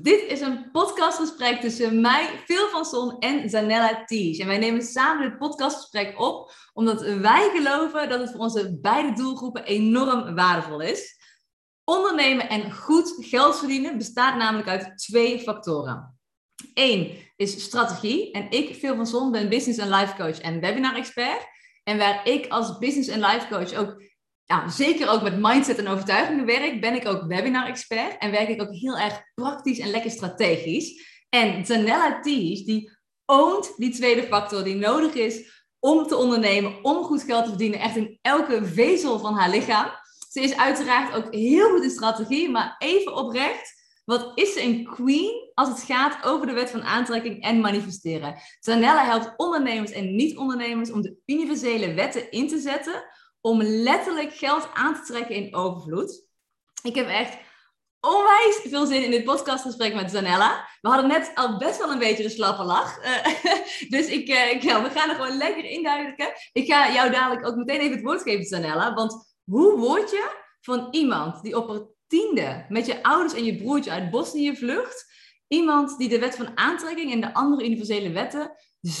Dit is een podcastgesprek tussen mij, Phil van Son en Janella Tiege. En wij nemen samen dit podcastgesprek op, omdat wij geloven dat het voor onze beide doelgroepen enorm waardevol is. Ondernemen en goed geld verdienen bestaat namelijk uit 2 factoren. 1 is strategie. En ik, Phil van Son, ben business en life coach en webinar expert. En waar ik als business en life coach ook... Ja, zeker ook met mindset en overtuigingen werk, ben ik ook webinar-expert en werk ik ook heel erg praktisch en lekker strategisch. En Janella Tiege, die ownt die tweede factor die nodig is om te ondernemen, om goed geld te verdienen, echt in elke vezel van haar lichaam. Ze is uiteraard ook heel goed in strategie, maar even oprecht, wat is ze een queen als het gaat over de wet van aantrekking en manifesteren? Janella helpt ondernemers en niet-ondernemers om de universele wetten in te zetten om letterlijk geld aan te trekken in overvloed. Ik heb echt onwijs veel zin in dit podcastgesprek met Janella. We hadden net al best wel een beetje een slappe lach. Dus we gaan er gewoon lekker induiken. Ik ga jou dadelijk ook meteen even het woord geven, Janella. Want hoe word je van iemand die op haar 10e met je ouders en je broertje uit Bosnië vlucht, iemand die de wet van aantrekking en de andere universele wetten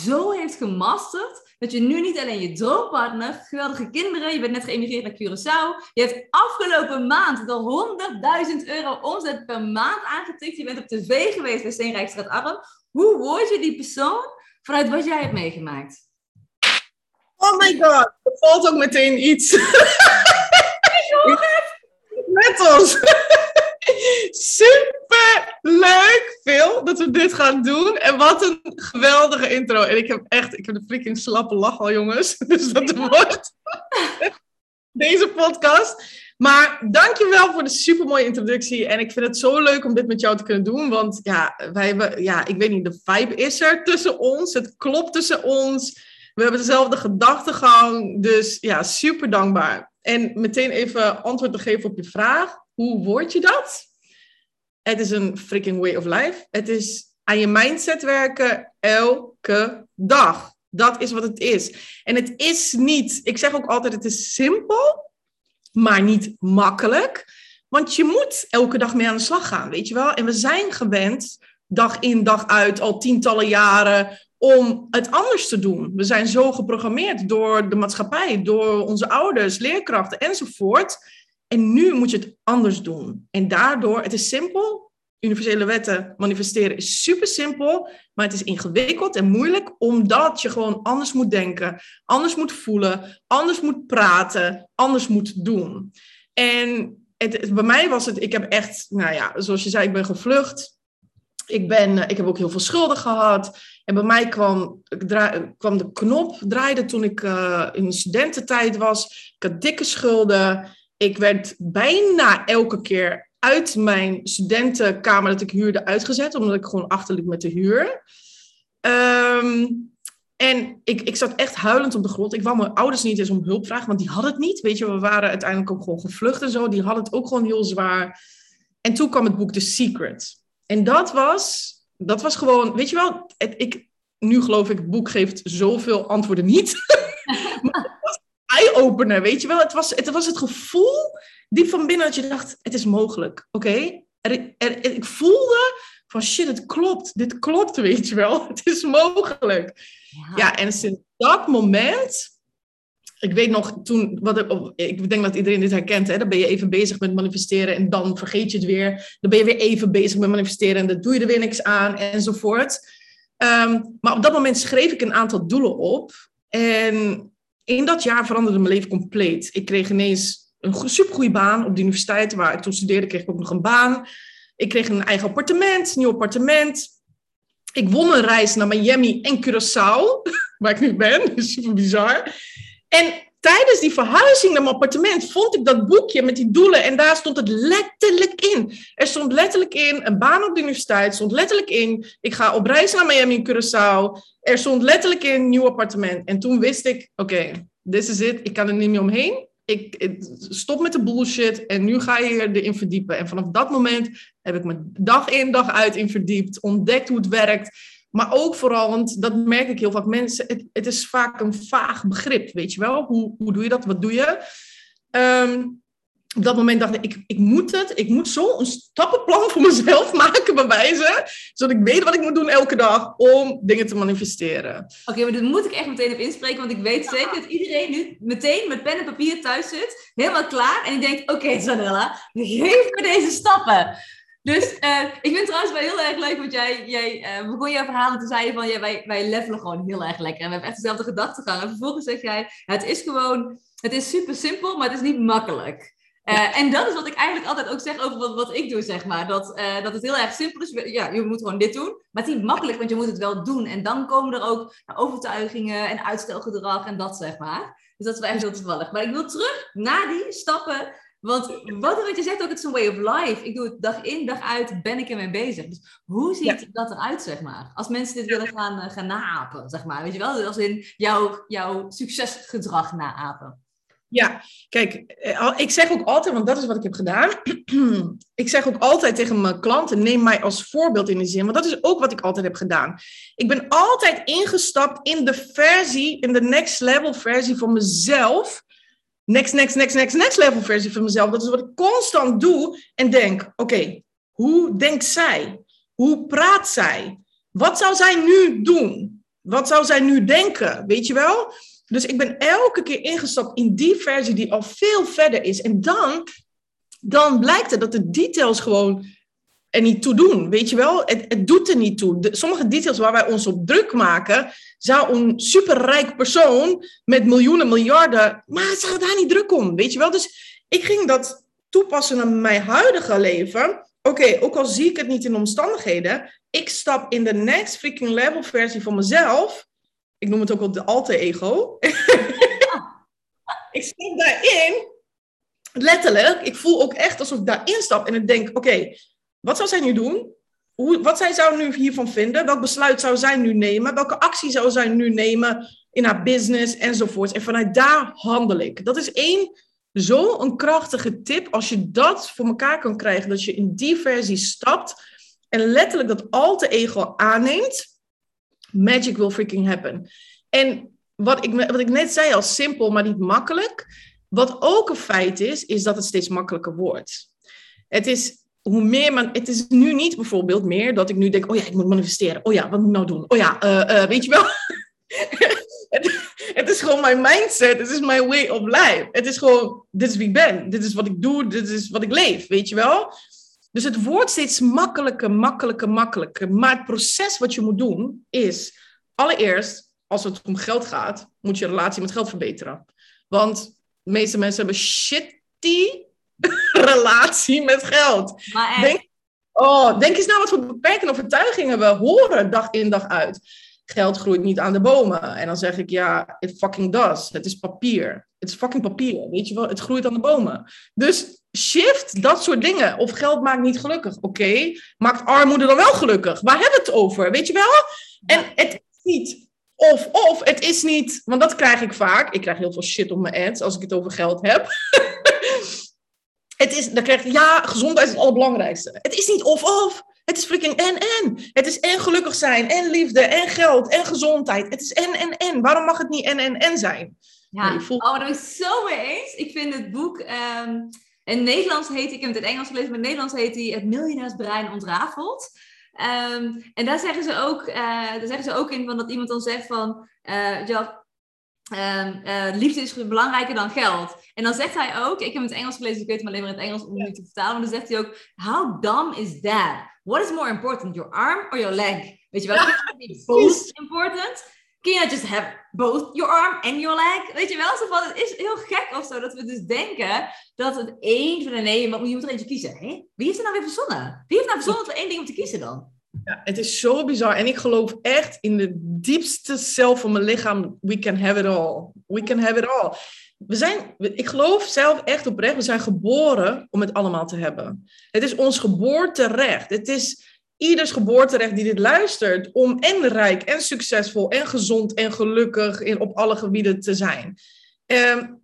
zo heeft gemasterd, dat je nu niet alleen je droompartner, geweldige kinderen, je bent net geëmigreerd naar Curaçao, je hebt afgelopen maand al 100.000 euro omzet per maand aangetikt, je bent op tv geweest bij Steenrijk Straatarm. Hoe word je die persoon vanuit wat jij hebt meegemaakt? Oh my god, er valt ook meteen iets. Ik hoor het! Met ons! Super leuk, Phil, dat we dit gaan doen. En wat een geweldige intro. En ik heb de freaking slappe lach al, jongens. Dus dat wordt deze podcast. Maar dankjewel voor de supermooie introductie. En ik vind het zo leuk om dit met jou te kunnen doen. Want ja, ik weet niet, de vibe is er tussen ons. Het klopt tussen ons. We hebben dezelfde gedachtegang. Dus ja, super dankbaar. En meteen even antwoord te geven op je vraag. Hoe word je dat? Het is een freaking way of life. Het is aan je mindset werken elke dag. Dat is wat het is. En het is niet... Ik zeg ook altijd, het is simpel, maar niet makkelijk. Want je moet elke dag mee aan de slag gaan, weet je wel? En we zijn gewend, dag in, dag uit, al tientallen jaren, om het anders te doen. We zijn zo geprogrammeerd door de maatschappij, door onze ouders, leerkrachten enzovoort. En nu moet je het anders doen. En daardoor, het is simpel. Universele wetten manifesteren is super simpel. Maar het is ingewikkeld en moeilijk. Omdat je gewoon anders moet denken. Anders moet voelen. Anders moet praten. Anders moet doen. En bij mij was het... Ik heb echt, zoals je zei, ik ben gevlucht. Ik heb ook heel veel schulden gehad. En bij mij kwam de knop draaide toen ik in mijn studententijd was. Ik had dikke schulden. Ik werd bijna elke keer uit mijn studentenkamer dat ik huurde uitgezet. Omdat ik gewoon achterliep met de huur. En ik zat echt huilend op de grond. Ik wou mijn ouders niet eens om hulp vragen. Want die hadden het niet. Weet je, we waren uiteindelijk ook gewoon gevlucht en zo. Die hadden het ook gewoon heel zwaar. En toen kwam het boek The Secret. En dat was gewoon... Weet je wel, nu geloof ik, het boek geeft zoveel antwoorden niet. Maar eye-opener, weet je wel. Het was het gevoel diep van binnen dat je dacht, het is mogelijk, oké? Ik voelde van shit, dit klopt, weet je wel. Het is mogelijk. Ja, en sinds dat moment, ik weet nog toen, ik denk dat iedereen dit herkent, hè? Dan ben je even bezig met manifesteren en dan vergeet je het weer. Dan ben je weer even bezig met manifesteren en dan doe je er weer niks aan enzovoort. Maar op dat moment schreef ik een aantal doelen op en... In dat jaar veranderde mijn leven compleet. Ik kreeg ineens een supergoeie baan op de universiteit waar ik toen studeerde, kreeg ik ook nog een baan. Ik kreeg een eigen appartement, nieuw appartement. Ik won een reis naar Miami en Curaçao, waar ik nu ben. Dat is super bizar. En tijdens die verhuizing naar mijn appartement vond ik dat boekje met die doelen en daar stond het letterlijk in. Er stond letterlijk in, een baan op de universiteit stond letterlijk in, ik ga op reis naar Miami en Curaçao. Er stond letterlijk in, nieuw appartement. En toen wist ik, oké, this is it, ik kan er niet meer omheen. Ik stop met de bullshit en nu ga je erin verdiepen. En vanaf dat moment heb ik me dag in dag uit in verdiept, ontdekt hoe het werkt. Maar ook vooral, want dat merk ik heel vaak, mensen, het is vaak een vaag begrip, weet je wel. Hoe doe je dat? Wat doe je? op dat moment dacht ik moet zo een stappenplan voor mezelf maken, bij wijze, zodat ik weet wat ik moet doen elke dag om dingen te manifesteren. Oké, maar dat moet ik echt meteen op inspreken, want ik weet zeker dat iedereen nu meteen met pen en papier thuis zit, helemaal klaar, en ik denk, oké, Janella, geef me deze stappen. Dus ik vind het trouwens wel heel erg leuk, want jij begon jouw verhalen te zeiden van, wij levelen gewoon heel erg lekker. En we hebben echt dezelfde gedachtegang. En vervolgens zeg jij, het is super simpel, maar het is niet makkelijk. En dat is wat ik eigenlijk altijd ook zeg over wat ik doe, zeg maar. Dat het heel erg simpel is. Ja, je moet gewoon dit doen. Maar het is niet makkelijk, want je moet het wel doen. En dan komen er ook overtuigingen en uitstelgedrag en dat, zeg maar. Dus dat is wel echt heel toevallig. Maar ik wil terug naar die stappen. Want wat je zegt ook, het is een way of life. Ik doe het dag in, dag uit, ben ik ermee bezig. Dus hoe ziet dat eruit, zeg maar? Als mensen dit willen gaan naapen, zeg maar. Weet je wel, als in jouw succesgedrag naapen. Ja, kijk, ik zeg ook altijd, want dat is wat ik heb gedaan. Ik zeg ook altijd tegen mijn klanten, neem mij als voorbeeld in die zin. Want dat is ook wat ik altijd heb gedaan. Ik ben altijd ingestapt in de versie, in de next level versie van mezelf. Next level versie van mezelf. Dat is wat ik constant doe en denk, oké, hoe denkt zij? Hoe praat zij? Wat zou zij nu doen? Wat zou zij nu denken? Weet je wel? Dus ik ben elke keer ingestapt in die versie die al veel verder is. En dan blijkt het dat de details gewoon er niet toe doen. Weet je wel? Het doet er niet toe. Sommige details waar wij ons op druk maken, zou een superrijk persoon met miljoenen, miljarden, maar het gaat daar niet druk om. Weet je wel? Dus ik ging dat toepassen naar mijn huidige leven. Oké, ook al zie ik het niet in omstandigheden, ik stap in de next freaking level versie van mezelf. Ik noem het ook al de alter ego. Ik stap daarin. Letterlijk. Ik voel ook echt alsof ik daarin stap. En ik denk, oké, wat zou zij nu doen? Wat zij zou nu hiervan vinden? Welk besluit zou zij nu nemen? Welke actie zou zij nu nemen in haar business? Enzovoorts. En vanuit daar handel ik. Dat is zo'n krachtige tip. Als je dat voor elkaar kan krijgen. Dat je in die versie stapt. En letterlijk dat alter ego aanneemt. Magic will freaking happen. En wat ik net zei als simpel, maar niet makkelijk. Wat ook een feit is dat het steeds makkelijker wordt. Het is nu niet bijvoorbeeld meer dat ik nu denk, ik moet manifesteren. Wat moet ik nou doen? Weet je wel? Het is gewoon mijn mindset. Het is mijn way of life. Het is gewoon, dit is wie ik ben. Dit is wat ik doe. Dit is wat ik leef. Weet je wel? Dus het wordt steeds makkelijker. Maar het proces wat je moet doen is, allereerst, als het om geld gaat, moet je relatie met geld verbeteren. Want de meeste mensen hebben shitty relatie met geld. Maar echt. Denk eens nou wat voor beperkende overtuigingen we horen dag in dag uit. Geld groeit niet aan de bomen. En dan zeg ik, it fucking does. Het is papier. Het is fucking papier, weet je wel. Het groeit aan de bomen. Dus shift, dat soort dingen. Of geld maakt niet gelukkig. Oké, maakt armoede dan wel gelukkig? Waar hebben we het over, weet je wel? En het is niet of het is niet... Want dat krijg ik vaak. Ik krijg heel veel shit op mijn ads als ik het over geld heb. Dan krijg ik, gezondheid is het allerbelangrijkste. Het is niet of. Het is freaking en. Het is en gelukkig zijn, en liefde, en geld, en gezondheid. Het is en. Waarom mag het niet en zijn? Ja, nee, daar ben ik zo mee eens. Ik vind het boek... in Nederlands heet, ik heb het in Engels gelezen, maar in Nederlands heet hij Het Miljonairsbrein Ontrafeld. En daar zeggen ze ook in van dat iemand dan zegt van... liefde is belangrijker dan geld. En dan zegt hij ook, ik heb het in Engels gelezen, ik weet het maar alleen maar in het Engels om nu te vertalen, maar dan zegt hij ook, how dumb is that? What is more important, your arm or your leg? Weet je wel, is both important? Kun je just have both your arm and your leg? Weet je wel, van, het is heel gek of zo dat we dus denken dat het één van de nee, maar je moet er eentje kiezen. Hè? Wie heeft er nou weer verzonnen? Wie heeft nou verzonnen voor één ding om te kiezen dan? Ja, het is zo bizar. En ik geloof echt in de diepste cel van mijn lichaam. We can have it all. We can have it all. Ik geloof zelf echt oprecht, we zijn geboren om het allemaal te hebben. Het is ons geboorterecht. Het is... ieders geboorterecht die dit luistert, om en rijk en succesvol en gezond en gelukkig op alle gebieden te zijn.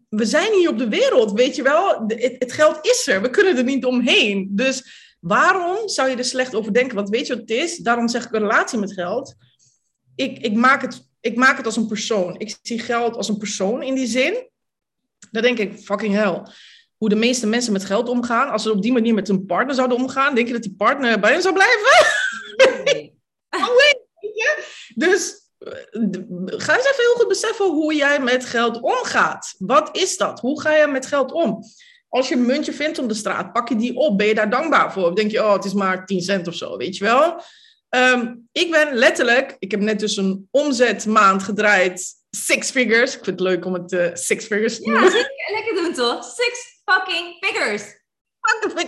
We zijn hier op de wereld, weet je wel. Het geld is er, we kunnen er niet omheen. Dus waarom zou je er slecht over denken? Want weet je wat het is? Daarom zeg ik een relatie met geld. Ik maak het als een persoon. Ik zie geld als een persoon in die zin. Dan denk ik, fucking hell. hoe de meeste mensen met geld omgaan. Als ze op die manier met hun partner zouden omgaan, denk je dat die partner bij hen zou blijven? Nee. Dus ga eens even heel goed beseffen hoe jij met geld omgaat. Wat is dat? Hoe ga je met geld om? Als je een muntje vindt op de straat, pak je die op. Ben je daar dankbaar voor? Of denk je, oh, het is maar 10 cent of zo, weet je wel? Ik ben letterlijk... Ik heb net dus een omzetmaand gedraaid. 6 figures. Ik vind het leuk om het 6 figures te noemen. Ja, lekker doen toch? 6 fucking figures.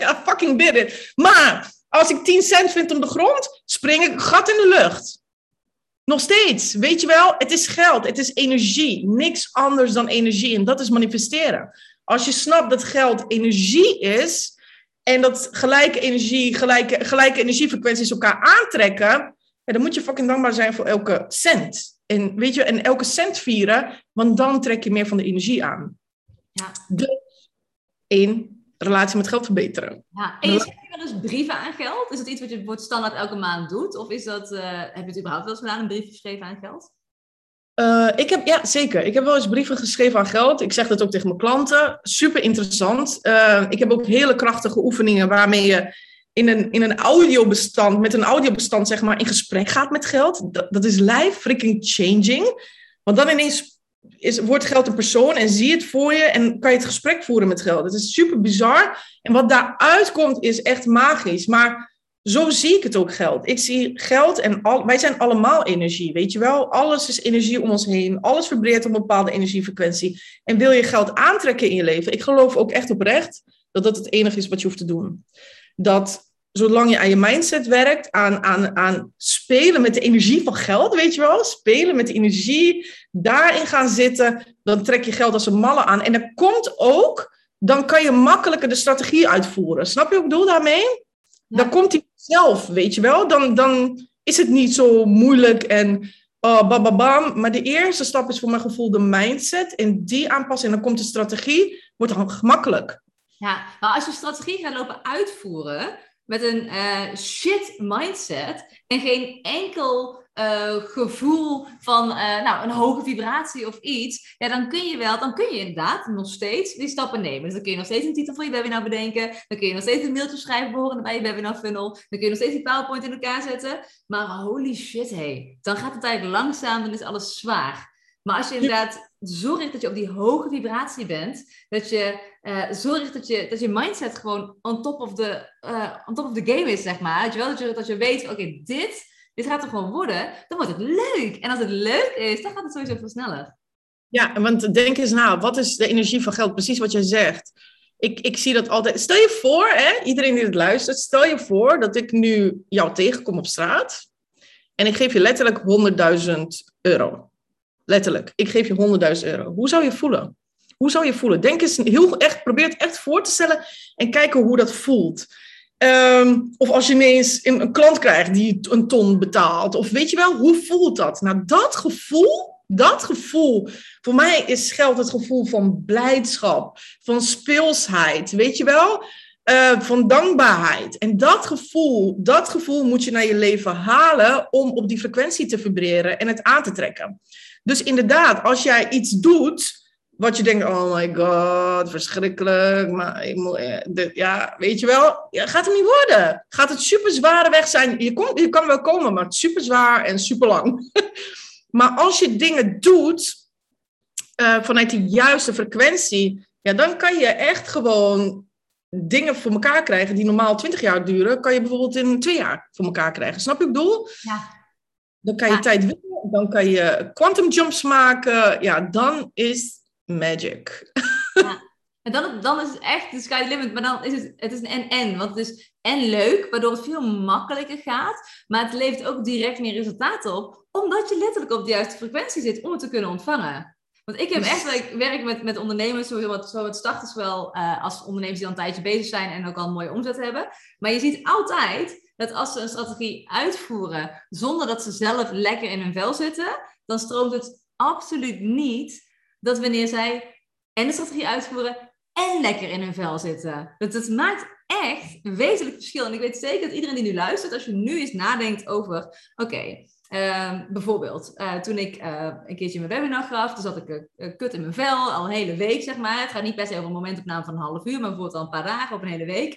I fucking did it. Maar als ik 10 cent vind op de grond, spring ik een gat in de lucht. Nog steeds, weet je wel, het is geld, het is energie. Niks anders dan energie en dat is manifesteren. Als je snapt dat geld energie is en dat gelijke energiefrequenties elkaar aantrekken, dan moet je fucking dankbaar zijn voor elke cent. En weet je, en elke cent vieren, want dan trek je meer van de energie aan. Ja. Dus, 1, relatie met geld verbeteren. Ja, en je schrijft wel eens brieven aan geld? Is dat iets wat je standaard elke maand doet? Of is dat, heb je het überhaupt wel eens gedaan, een brief geschreven aan geld? Ja, zeker. Ik heb wel eens brieven geschreven aan geld. Ik zeg dat ook tegen mijn klanten. Super interessant. Ik heb ook hele krachtige oefeningen waarmee je in een audiobestand, met een audiobestand zeg maar, in gesprek gaat met geld. Dat is life freaking changing. Want dan ineens wordt geld een persoon en zie het voor je en kan je het gesprek voeren met geld. Het is super bizar. En wat daaruit komt is echt magisch. Maar zo zie ik het ook geld. Ik zie geld en wij zijn allemaal energie, weet je wel. Alles is energie om ons heen. Alles vibreert op een bepaalde energiefrequentie. En wil je geld aantrekken in je leven? Ik geloof ook echt oprecht dat dat het enige is wat je hoeft te doen. Dat zolang je aan je mindset werkt, aan spelen met de energie van geld, weet je wel. Spelen met de energie, daarin gaan zitten, dan trek je geld als een malle aan. En dat komt ook, dan kan je makkelijker de strategie uitvoeren. Snap je wat ik bedoel daarmee? Ja. Dan komt hij zelf, weet je wel. Dan is het niet zo moeilijk en bababam. Maar de eerste stap is voor mijn gevoel de mindset. En die aanpassen en dan komt de strategie, wordt dan gemakkelijk. Ja, maar als je strategie gaat lopen uitvoeren met een shit mindset en geen enkel gevoel van een hoge vibratie of iets, ja, dan kun je inderdaad nog steeds die stappen nemen. Dus dan kun je nog steeds een titel voor je webinar bedenken, dan kun je nog steeds een mailtje schrijven behoren bij je webinar funnel, dan kun je nog steeds die PowerPoint in elkaar zetten. Maar holy shit, hey, dan gaat het eigenlijk langzaam, dan is alles zwaar. Maar als je inderdaad zorgt dat je op die hoge vibratie bent, dat je zorgt dat je mindset gewoon on top of the game is, zeg maar. Dat je weet, oké, dit gaat er gewoon worden, dan wordt het leuk. En als het leuk is, dan gaat het sowieso veel sneller. Ja, want denk eens na, wat is de energie van geld? Precies wat jij zegt. Ik zie dat altijd. Stel je voor, hè, iedereen die het luistert, stel je voor dat ik nu jou tegenkom op straat en ik geef je letterlijk €100.000. Letterlijk, ik geef je €100.000. Hoe zou je voelen? Denk eens heel echt, probeer het echt voor te stellen en kijken hoe dat voelt. Of als je ineens een klant krijgt die een ton betaalt. Of weet je wel, hoe voelt dat? Nou, dat gevoel. Voor mij is geld het gevoel van blijdschap, van speelsheid, weet je wel? Van dankbaarheid. En dat gevoel moet je naar je leven halen om op die frequentie te vibreren en het aan te trekken. Dus inderdaad, als jij iets doet wat je denkt, oh my god, verschrikkelijk, maar ik moet, ja, weet je wel, ja, gaat het niet worden. Gaat het super zware weg zijn. Je kan wel komen, maar het is super zwaar en super lang. Maar als je dingen doet vanuit de juiste frequentie, ja, dan kan je echt gewoon dingen voor elkaar krijgen die normaal 20 jaar duren, kan je bijvoorbeeld in 2 jaar voor elkaar krijgen. Snap je wat ik bedoel? Ja. Dan kan je tijd winnen, dan kan je quantum jumps maken. Ja, dan is magic. Ja. En dan is het echt de sky limit, maar dan is het is een en-en. Want het is en leuk, waardoor het veel makkelijker gaat, maar het levert ook direct meer resultaten op, omdat je letterlijk op de juiste frequentie zit om het te kunnen ontvangen. Want ik heb echt, ik werk met ondernemers, zowel starters wel als ondernemers die al een tijdje bezig zijn en ook al een mooie omzet hebben. Maar je ziet altijd dat als ze een strategie uitvoeren zonder dat ze zelf lekker in hun vel zitten, dan stroomt het absoluut niet dat wanneer zij en de strategie uitvoeren en lekker in hun vel zitten. Want dat maakt echt een wezenlijk verschil. En ik weet zeker dat iedereen die nu luistert, als je nu eens nadenkt over, oké, Bijvoorbeeld, toen ik een keertje mijn webinar gaf, toen zat ik kut in mijn vel, al een hele week zeg maar. Het gaat niet per se over een momentopname van een half uur, maar bijvoorbeeld al een paar dagen of een hele week.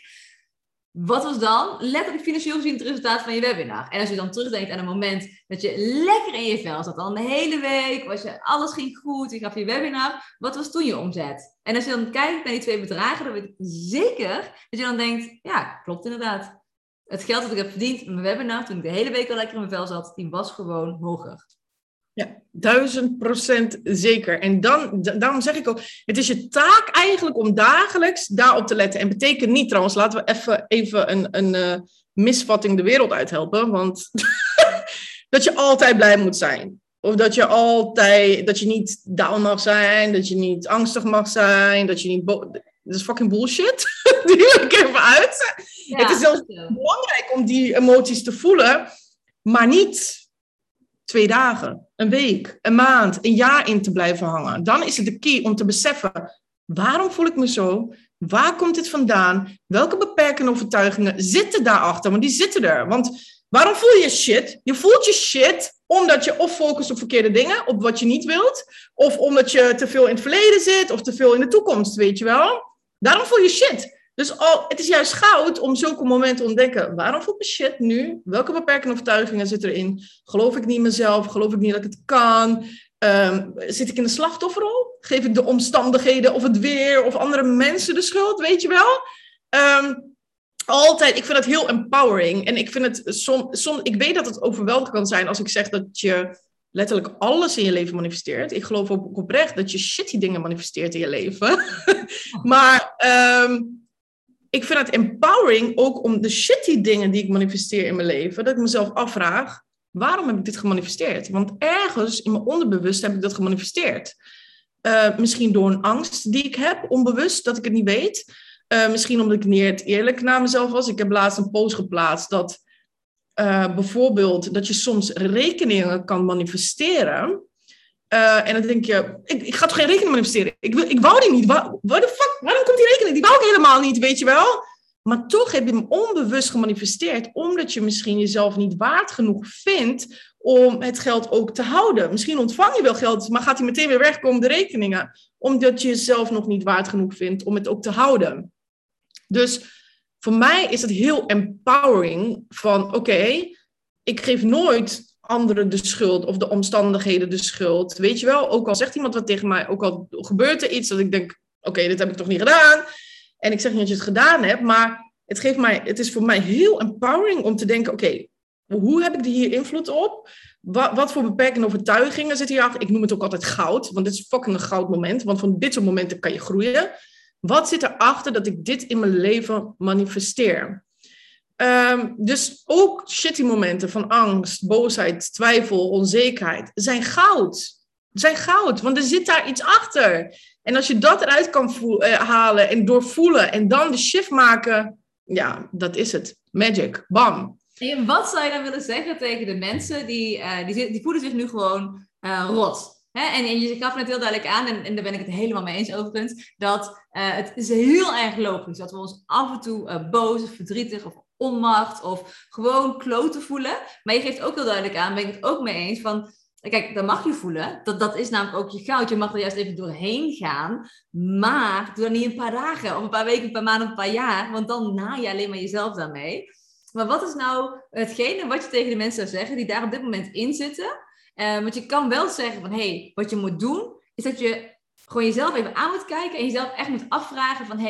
Wat was dan letterlijk financieel gezien het resultaat van je webinar? En als je dan terugdenkt aan een moment dat je lekker in je vel zat, al een hele week, alles ging goed, je gaf je webinar. Wat was toen je omzet? En als je dan kijkt naar die twee bedragen, dan weet ik zeker dat je dan denkt, ja, klopt inderdaad. Het geld dat ik heb verdiend in mijn webinar, toen ik de hele week al lekker in mijn vel zat, die was gewoon hoger. Ja, 1000% zeker. En daarom zeg ik ook, het is je taak eigenlijk om dagelijks daarop te letten. En betekent niet trouwens, laten we even een misvatting de wereld uithelpen. Want dat je altijd blij moet zijn. Of dat je altijd, dat je niet down mag zijn, dat je niet angstig mag zijn, dat je niet... Dat is fucking bullshit. Die wil ik even uit. Ja, het is zelfs belangrijk om die emoties te voelen, maar niet 2 dagen, een week, een maand, een jaar in te blijven hangen. Dan is het de key om te beseffen, waarom voel ik me zo? Waar komt dit vandaan? Welke beperkende overtuigingen zitten daarachter? Want die zitten er. Want waarom voel je shit? Je voelt je shit omdat je of focust op verkeerde dingen, op wat je niet wilt, of omdat je te veel in het verleden zit, of te veel in de toekomst, weet je wel? Daarom voel je shit. Dus het is juist goud om zulke momenten te ontdekken. Waarom voel ik shit nu? Welke beperkende overtuigingen zitten erin? Geloof ik niet mezelf? Geloof ik niet dat ik het kan? Zit ik in de slachtofferrol? Geef ik de omstandigheden of het weer of andere mensen de schuld? Weet je wel? Altijd. Ik vind dat heel empowering. En ik vind het ik weet dat het overweldigend kan zijn als ik zeg dat je letterlijk alles in je leven manifesteert. Ik geloof ook oprecht dat je shitty dingen manifesteert in je leven. Maar ik vind het empowering ook om de shitty dingen die ik manifesteer in mijn leven, dat ik mezelf afvraag, waarom heb ik dit gemanifesteerd? Want ergens in mijn onderbewust heb ik dat gemanifesteerd. Misschien door een angst die ik heb, onbewust, dat ik het niet weet. Misschien omdat ik niet eerlijk naar mezelf was. Ik heb laatst een post geplaatst dat bijvoorbeeld dat je soms rekeningen kan manifesteren. En dan denk je, ik ga toch geen rekening manifesteren? Ik wou die niet. Waarom komt die rekening? Die wou ik helemaal niet, weet je wel? Maar toch heb je hem onbewust gemanifesteerd, omdat je misschien jezelf niet waard genoeg vindt om het geld ook te houden. Misschien ontvang je wel geld, maar gaat hij meteen weer weg, komen de rekeningen. Omdat je jezelf nog niet waard genoeg vindt om het ook te houden. Dus voor mij is het heel empowering van, oké, ik geef nooit anderen de schuld of de omstandigheden de schuld. Weet je wel, ook al zegt iemand wat tegen mij, ook al gebeurt er iets dat ik denk, oké, dit heb ik toch niet gedaan. En ik zeg niet dat je het gedaan hebt, maar het is voor mij heel empowering om te denken, oké, hoe heb ik hier invloed op? Wat voor beperkende overtuigingen zitten hierachter? Ik noem het ook altijd goud, want dit is fucking een goud moment, want van dit soort momenten kan je groeien. Wat zit erachter dat ik dit in mijn leven manifesteer? Dus ook shitty momenten van angst, boosheid, twijfel, onzekerheid zijn goud. Zijn goud, want er zit daar iets achter. En als je dat eruit kan halen en doorvoelen en dan de shift maken, ja, dat is het. Magic, bam. En wat zou je dan willen zeggen tegen de mensen die voelen zich nu gewoon rot? He, en je gaf net heel duidelijk aan, en daar ben ik het helemaal mee eens overigens, dat het is heel erg logisch dat we ons af en toe boos of verdrietig of onmacht of gewoon kloten voelen. Maar je geeft ook heel duidelijk aan, ben ik het ook mee eens, van kijk, dat mag je voelen. Dat is namelijk ook je goud. Je mag er juist even doorheen gaan. Maar doe dat niet een paar dagen of een paar weken, een paar maanden, een paar jaar. Want dan na je alleen maar jezelf daarmee. Maar wat is nou hetgene wat je tegen de mensen zou zeggen die daar op dit moment in zitten? Want je kan wel zeggen van, wat je moet doen, is dat je gewoon jezelf even aan moet kijken en jezelf echt moet afvragen van,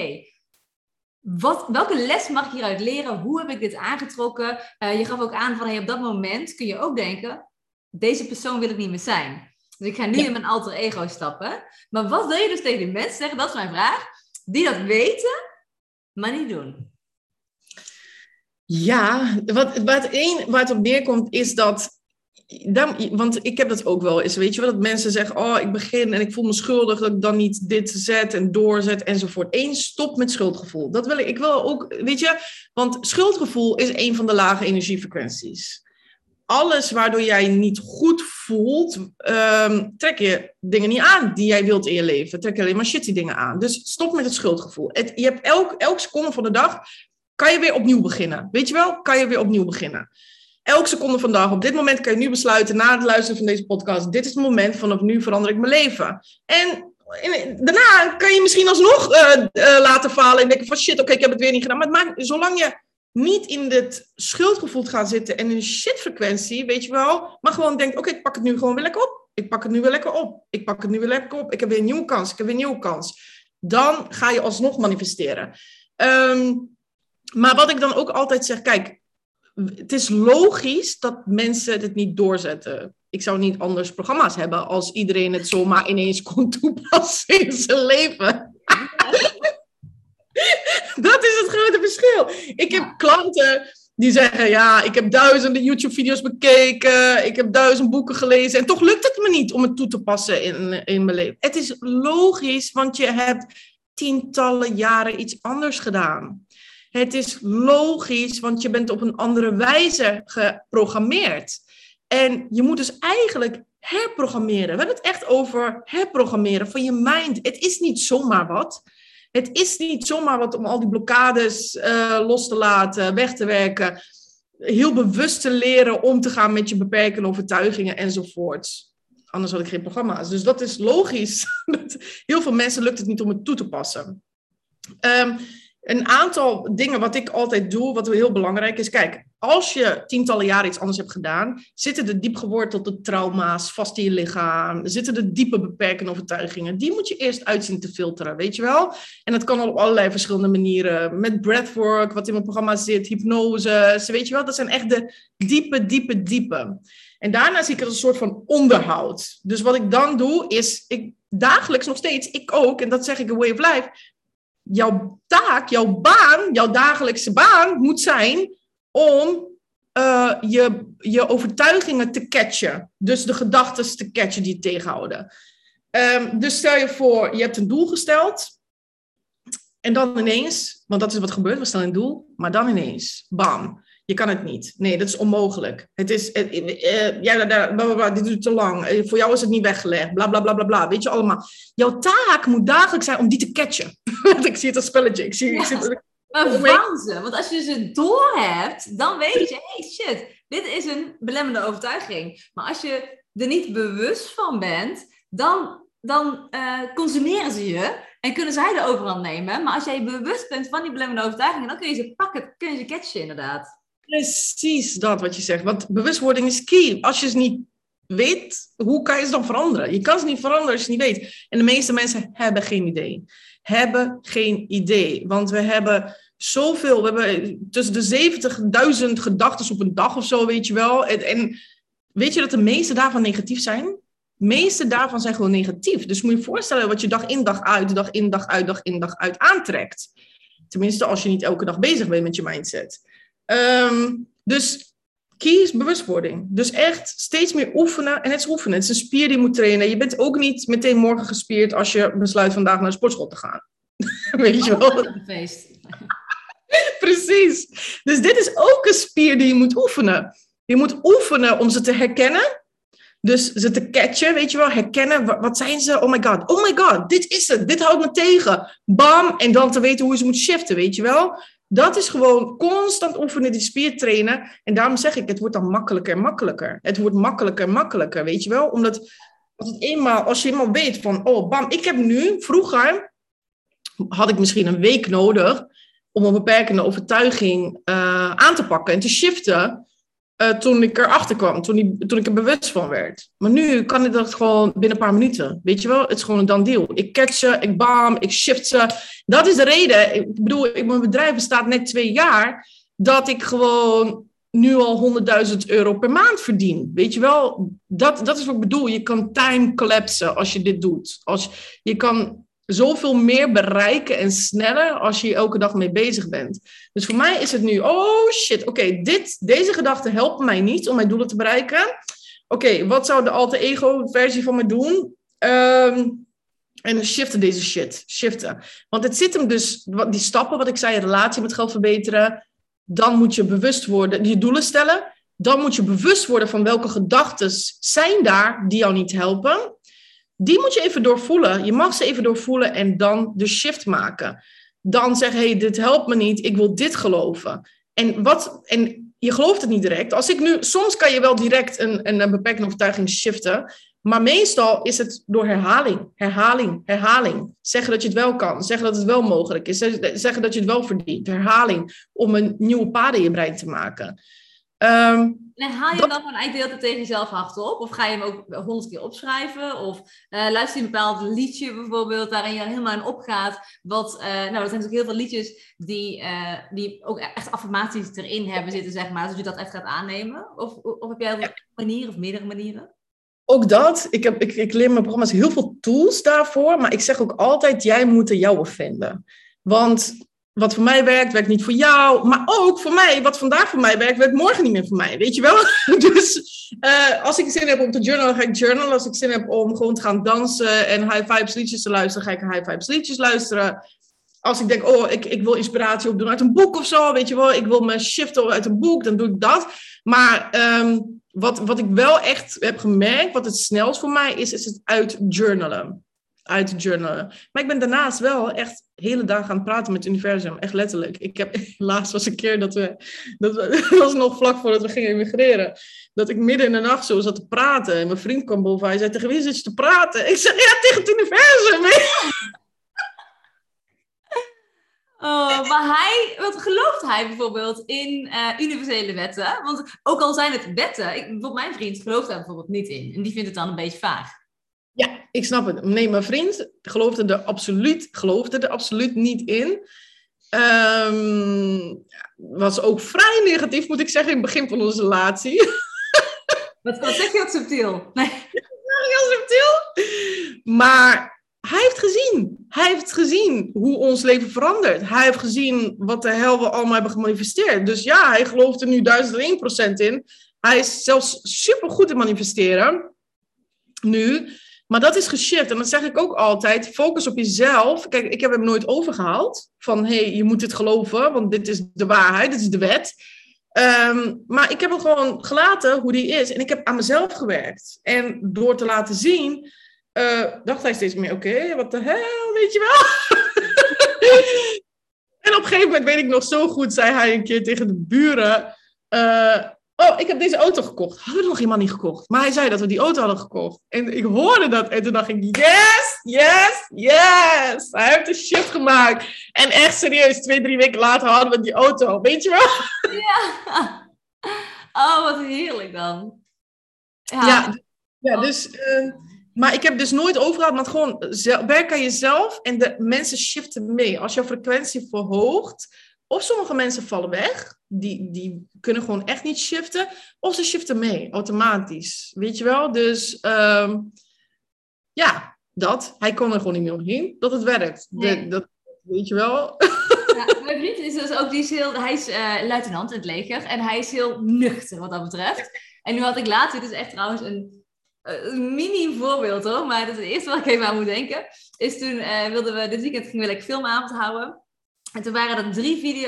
welke les mag ik hieruit leren? Hoe heb ik dit aangetrokken? Je gaf ook aan van, op dat moment kun je ook denken, deze persoon wil ik niet meer zijn. Dus ik ga nu in mijn alter ego stappen. Maar wat wil je dus tegen de mensen zeggen? Dat is mijn vraag. Die dat weten, maar niet doen. Ja, waar het op neerkomt is dat... want ik heb dat ook wel eens, weet je wel, dat mensen zeggen, ik begin en ik voel me schuldig dat ik dan niet dit zet en doorzet enzovoort. Stop met schuldgevoel. Dat wil ik. Ik wil ook, weet je, want schuldgevoel is een van de lage energiefrequenties. Alles waardoor jij niet goed voelt, trek je dingen niet aan die jij wilt in je leven. Trek je alleen maar shitty dingen aan. Dus stop met het schuldgevoel. Je hebt elke seconde van de dag, kan je weer opnieuw beginnen. Weet je wel, kan je weer opnieuw beginnen. Elke seconde van de dag. Op dit moment kan je nu besluiten, na het luisteren van deze podcast, dit is het moment, vanaf nu verander ik mijn leven. En daarna kan je misschien alsnog laten falen en denken van shit, oké, ik heb het weer niet gedaan. Maar het maakt, zolang je niet in dit schuldgevoel gaat zitten en in shitfrequentie, weet je wel, maar gewoon denkt, oké, ik pak het nu gewoon weer lekker op. Ik heb weer een nieuwe kans. Dan ga je alsnog manifesteren. Maar wat ik dan ook altijd zeg, kijk, het is logisch dat mensen het niet doorzetten. Ik zou niet anders programma's hebben als iedereen het zomaar ineens kon toepassen in zijn leven. Dat is het grote verschil. Ik heb klanten die zeggen, ja, ik heb duizenden YouTube-video's bekeken, ik heb 1000 boeken gelezen en toch lukt het me niet om het toe te passen in mijn leven. Het is logisch, want je hebt tientallen jaren iets anders gedaan. Het is logisch, want je bent op een andere wijze geprogrammeerd. En je moet dus eigenlijk herprogrammeren. We hebben het echt over herprogrammeren van je mind. Het is niet zomaar wat. Het is niet zomaar wat om al die blokkades los te laten, weg te werken. Heel bewust te leren om te gaan met je beperkende overtuigingen enzovoorts. Anders had ik geen programma's. Dus dat is logisch. Heel veel mensen lukt het niet om het toe te passen. Een aantal dingen wat ik altijd doe, wat heel belangrijk is. Kijk, als je tientallen jaren iets anders hebt gedaan, zitten er diep gewortelde trauma's vast in je lichaam. Zitten er diepe beperkende overtuigingen. Die moet je eerst uitzien te filteren, weet je wel? En dat kan al op allerlei verschillende manieren. Met breathwork, wat in mijn programma zit, hypnose, weet je wel? Dat zijn echt de diepe. En daarna zie ik er een soort van onderhoud. Dus wat ik dan doe, is ik dagelijks nog steeds, ik ook, en dat zeg ik in Way of Life, jouw taak, jouw baan, jouw dagelijkse baan moet zijn om je overtuigingen te catchen. Dus de gedachten te catchen die je tegenhouden. Dus stel je voor, je hebt een doel gesteld. En dan ineens, want dat is wat gebeurt, we stellen een doel. Maar dan ineens, bam, je kan het niet. Nee, dat is onmogelijk. Het is, dit duurt te lang. Voor jou is het niet weggelegd. Bla, bla, bla, bla, bla. Weet je allemaal. Jouw taak moet dagelijks zijn om die te catchen. Want ik zie het als spelletje. Maar waanzin, want als je dus het door hebt, dan weet je, hey shit, dit is een belemmerende overtuiging. Maar als je er niet bewust van bent, dan consumeren ze je en kunnen zij de overhand nemen. Maar als jij bewust bent van die belemmerende overtuiging, dan kun je ze pakken, kun je ze catchen inderdaad. Precies dat wat je zegt, want bewustwording is key. Als je het niet weet, hoe kan je ze dan veranderen? Je kan ze niet veranderen als je het niet weet. En de meeste mensen hebben geen idee. Want we hebben zoveel, we hebben tussen de 70.000 gedachten op een dag of zo, weet je wel. En weet je dat de meeste daarvan negatief zijn? De meeste daarvan zijn gewoon negatief. Dus moet je je voorstellen wat je dag in dag uit aantrekt. Tenminste, als je niet elke dag bezig bent met je mindset. Dus key is bewustwording. Dus echt steeds meer oefenen. En het is oefenen. Het is een spier die je moet trainen. Je bent ook niet meteen morgen gespierd als je besluit vandaag naar de sportschool te gaan. Weet je wel? Een feest. Precies. Dus dit is ook een spier die je moet oefenen. Je moet oefenen om ze te herkennen. Dus ze te catchen, weet je wel. Herkennen, wat zijn ze? Oh my god, dit is het. Dit houdt me tegen. Bam, en dan te weten hoe je ze moet shiften, weet je wel. Dat is gewoon constant oefenen, die spier trainen. En daarom zeg ik, het wordt dan makkelijker. Weet je wel? Omdat als je eenmaal weet van, oh bam, ik heb nu, vroeger had ik misschien een week nodig om een beperkende overtuiging aan te pakken en te shiften toen ik erachter kwam, toen ik er bewust van werd. Maar nu kan ik dat gewoon binnen een paar minuten. Weet je wel, het is gewoon een done deal. Ik catch ze, ik bam, ik shift ze. Dat is de reden. Ik bedoel, mijn bedrijf bestaat net 2 jaar, dat ik gewoon nu al 100.000 euro per maand verdien. Weet je wel, dat is wat ik bedoel. Je kan time collapsen als je dit doet. Je kan zoveel meer bereiken en sneller als je elke dag mee bezig bent. Dus voor mij is het nu, oh shit, oké, deze gedachten helpen mij niet om mijn doelen te bereiken. Oké, wat zou de alter ego versie van mij doen? En dan shiften deze shit. Want het zit hem dus, die stappen wat ik zei, relatie met geld verbeteren. Dan moet je bewust worden, je doelen stellen. Dan moet je bewust worden van welke gedachten zijn daar die jou niet helpen. Die moet je even doorvoelen. Je mag ze even doorvoelen en dan de shift maken. Dan zeg, hey, dit helpt me niet. Ik wil dit geloven. En je gelooft het niet direct. Als ik nu, soms kan je wel direct een beperkende overtuiging shiften. Maar meestal is het door herhaling, herhaling, herhaling. Zeggen dat je het wel kan. Zeggen dat het wel mogelijk is. Zeggen dat je het wel verdient. Herhaling. Om een nieuwe paden in je brein te maken. En haal je hem dan vanuit de hele tijd tegen jezelf hardop? Of ga je hem ook 100 keer opschrijven? Of luister je een bepaald liedje bijvoorbeeld, waarin je er helemaal in opgaat? Er zijn natuurlijk heel veel liedjes die ook echt affirmaties erin hebben zitten, zeg maar. Zodat je dat echt gaat aannemen? Of heb jij een manier of meerdere manieren? Ook dat. Ik leer mijn programma's heel veel tools daarvoor. Maar ik zeg ook altijd, jij moet de jouwe vinden. Want wat voor mij werkt, werkt niet voor jou. Maar ook voor mij, wat vandaag voor mij werkt, werkt morgen niet meer voor mij. Weet je wel? Dus als ik zin heb om te journalen, ga ik journalen. Als ik zin heb om gewoon te gaan dansen en high vibes liedjes te luisteren, ga ik high vibes liedjes luisteren. Als ik denk, ik wil inspiratie opdoen uit een boek of zo, weet je wel. Ik wil me shiften uit een boek, dan doe ik dat. Maar wat ik wel echt heb gemerkt, wat het snelst voor mij is het uit journalen. Maar ik ben daarnaast wel echt hele dagen aan het praten met het universum. Echt letterlijk. Laatst was een keer dat was nog vlak voordat we gingen immigreren. Dat ik midden in de nacht zo zat te praten. En mijn vriend kwam boven. Hij zei, tegen wie zit je te praten? Ik zeg, ja, tegen het universum. Oh, maar wat gelooft hij bijvoorbeeld in universele wetten? Want ook al zijn het wetten, mijn vriend gelooft daar bijvoorbeeld niet in. En die vindt het dan een beetje vaag. Ja, ik snap het. Nee, mijn vriend geloofde er absoluut niet in. Was ook vrij negatief, moet ik zeggen, in het begin van onze relatie. Wat zeg je dat subtiel? Nee. Heel subtiel. Maar hij heeft gezien. Hij heeft gezien hoe ons leven verandert. Hij heeft gezien wat de hel we allemaal hebben gemanifesteerd. Dus ja, hij gelooft er nu 1001% in. Hij is zelfs supergoed in manifesteren. Nu. Maar dat is geshift. En dat zeg ik ook altijd. Focus op jezelf. Kijk, ik heb hem nooit overgehaald. Van, je moet dit geloven. Want dit is de waarheid. Dit is de wet. Maar ik heb hem gewoon gelaten hoe die is. En ik heb aan mezelf gewerkt. En door te laten zien, dacht hij steeds meer, oké, wat de hel, weet je wel. En op een gegeven moment, weet ik nog zo goed, zei hij een keer tegen de buren, ik heb deze auto gekocht. Hadden we nog helemaal niet gekocht. Maar hij zei dat we die auto hadden gekocht. En ik hoorde dat. En toen dacht ik, yes, yes, yes. Hij heeft een shift gemaakt. En echt serieus, 2-3 weken later hadden we die auto. Weet je wel? Ja. Oh, wat heerlijk dan. Ja, dus... maar ik heb dus nooit overgehaald, maar gewoon werk aan jezelf en de mensen shiften mee. Als jouw frequentie verhoogt, of sommige mensen vallen weg, die kunnen gewoon echt niet shiften, of ze shiften mee, automatisch. Weet je wel? Dus hij kon er gewoon niet meer omheen, dat het werkt. Nee. Dat, weet je wel? Ja, mijn vriend is dus ook, hij is luitenant in het leger en hij is heel nuchter wat dat betreft. En nu had ik laatst, dit is echt trouwens een mini voorbeeld hoor, maar dat is het eerste wat ik even aan moet denken. Is toen wilden we, dit weekend gingen we filmavond houden. En toen waren er drie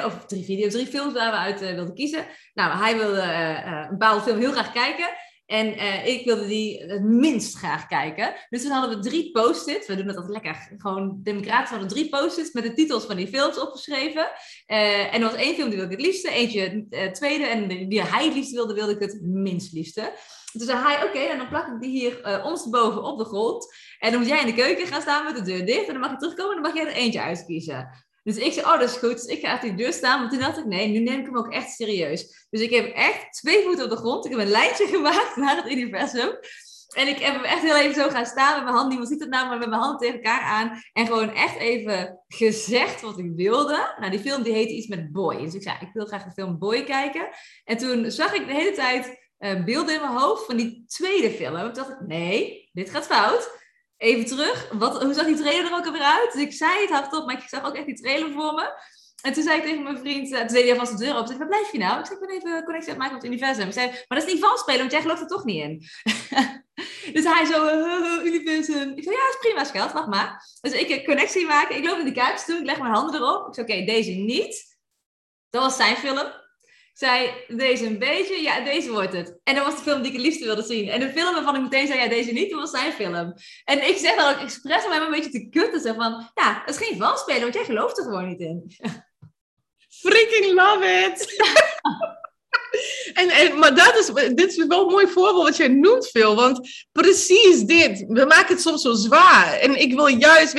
films waar we uit wilden kiezen. Nou, hij wilde een bepaalde film heel graag kijken. En ik wilde die het minst graag kijken. Dus toen hadden we 3 post-its. We doen dat lekker. Gewoon democratisch hadden 3 post-its met de titels van die films opgeschreven. En er was 1 film die wilde ik het liefste. Eentje tweede. En die hij het liefst wilde ik het minst liefste. Toen zei hij, oké, en dan plak ik die hier ondersteboven op de grond. En dan moet jij in de keuken gaan staan met de deur dicht. En dan mag ik terugkomen en dan mag jij er eentje uitkiezen. Dus ik zei, oh, dat is goed. Dus ik ga achter die deur staan. Want toen dacht ik, nee, nu neem ik hem ook echt serieus. Dus ik heb echt 2 voeten op de grond. Ik heb een lijntje gemaakt naar het universum. En ik heb hem echt heel even zo gaan staan met mijn hand. Niemand ziet het nou, maar met mijn hand tegen elkaar aan. En gewoon echt even gezegd wat ik wilde. Nou, die film die heette iets met Boy. Dus ik zei, ik wil graag de film Boy kijken. En toen zag ik de hele tijd beelden in mijn hoofd van die tweede film. En ik dacht, nee, dit gaat fout. Even terug, hoe zag die trailer er ook alweer uit? Dus ik zei het hardop, maar ik zag ook echt die trailer voor me. En toen zei ik tegen mijn vriend, toen deed hij vast de deur op. Zei, waar blijf je nou? Ik zei, ik ben even connectie aan het maken met het universum. Ik zei, maar dat is niet vals spelen, want jij gelooft er toch niet in. Dus hij zo, universum. Ik zei, ja, dat is prima, schat, wacht maar. Dus ik connectie maken, ik loop in de kuipjes toe, ik leg mijn handen erop. Ik zei, oké, deze niet. Dat was zijn film. Zei, deze een beetje, ja, deze wordt het. En dat was de film die ik het liefste wilde zien. En de film waarvan ik meteen zei, ja, deze niet, dat was zijn film. En ik zeg dan ook expres om hem een beetje te kutten. Zeg van, ja, het is geen valspelen, want jij gelooft er gewoon niet in. Freaking love it! Maar dit is wel een mooi voorbeeld wat jij noemt, Phil. Want precies dit. We maken het soms zo zwaar. En ik wil juist,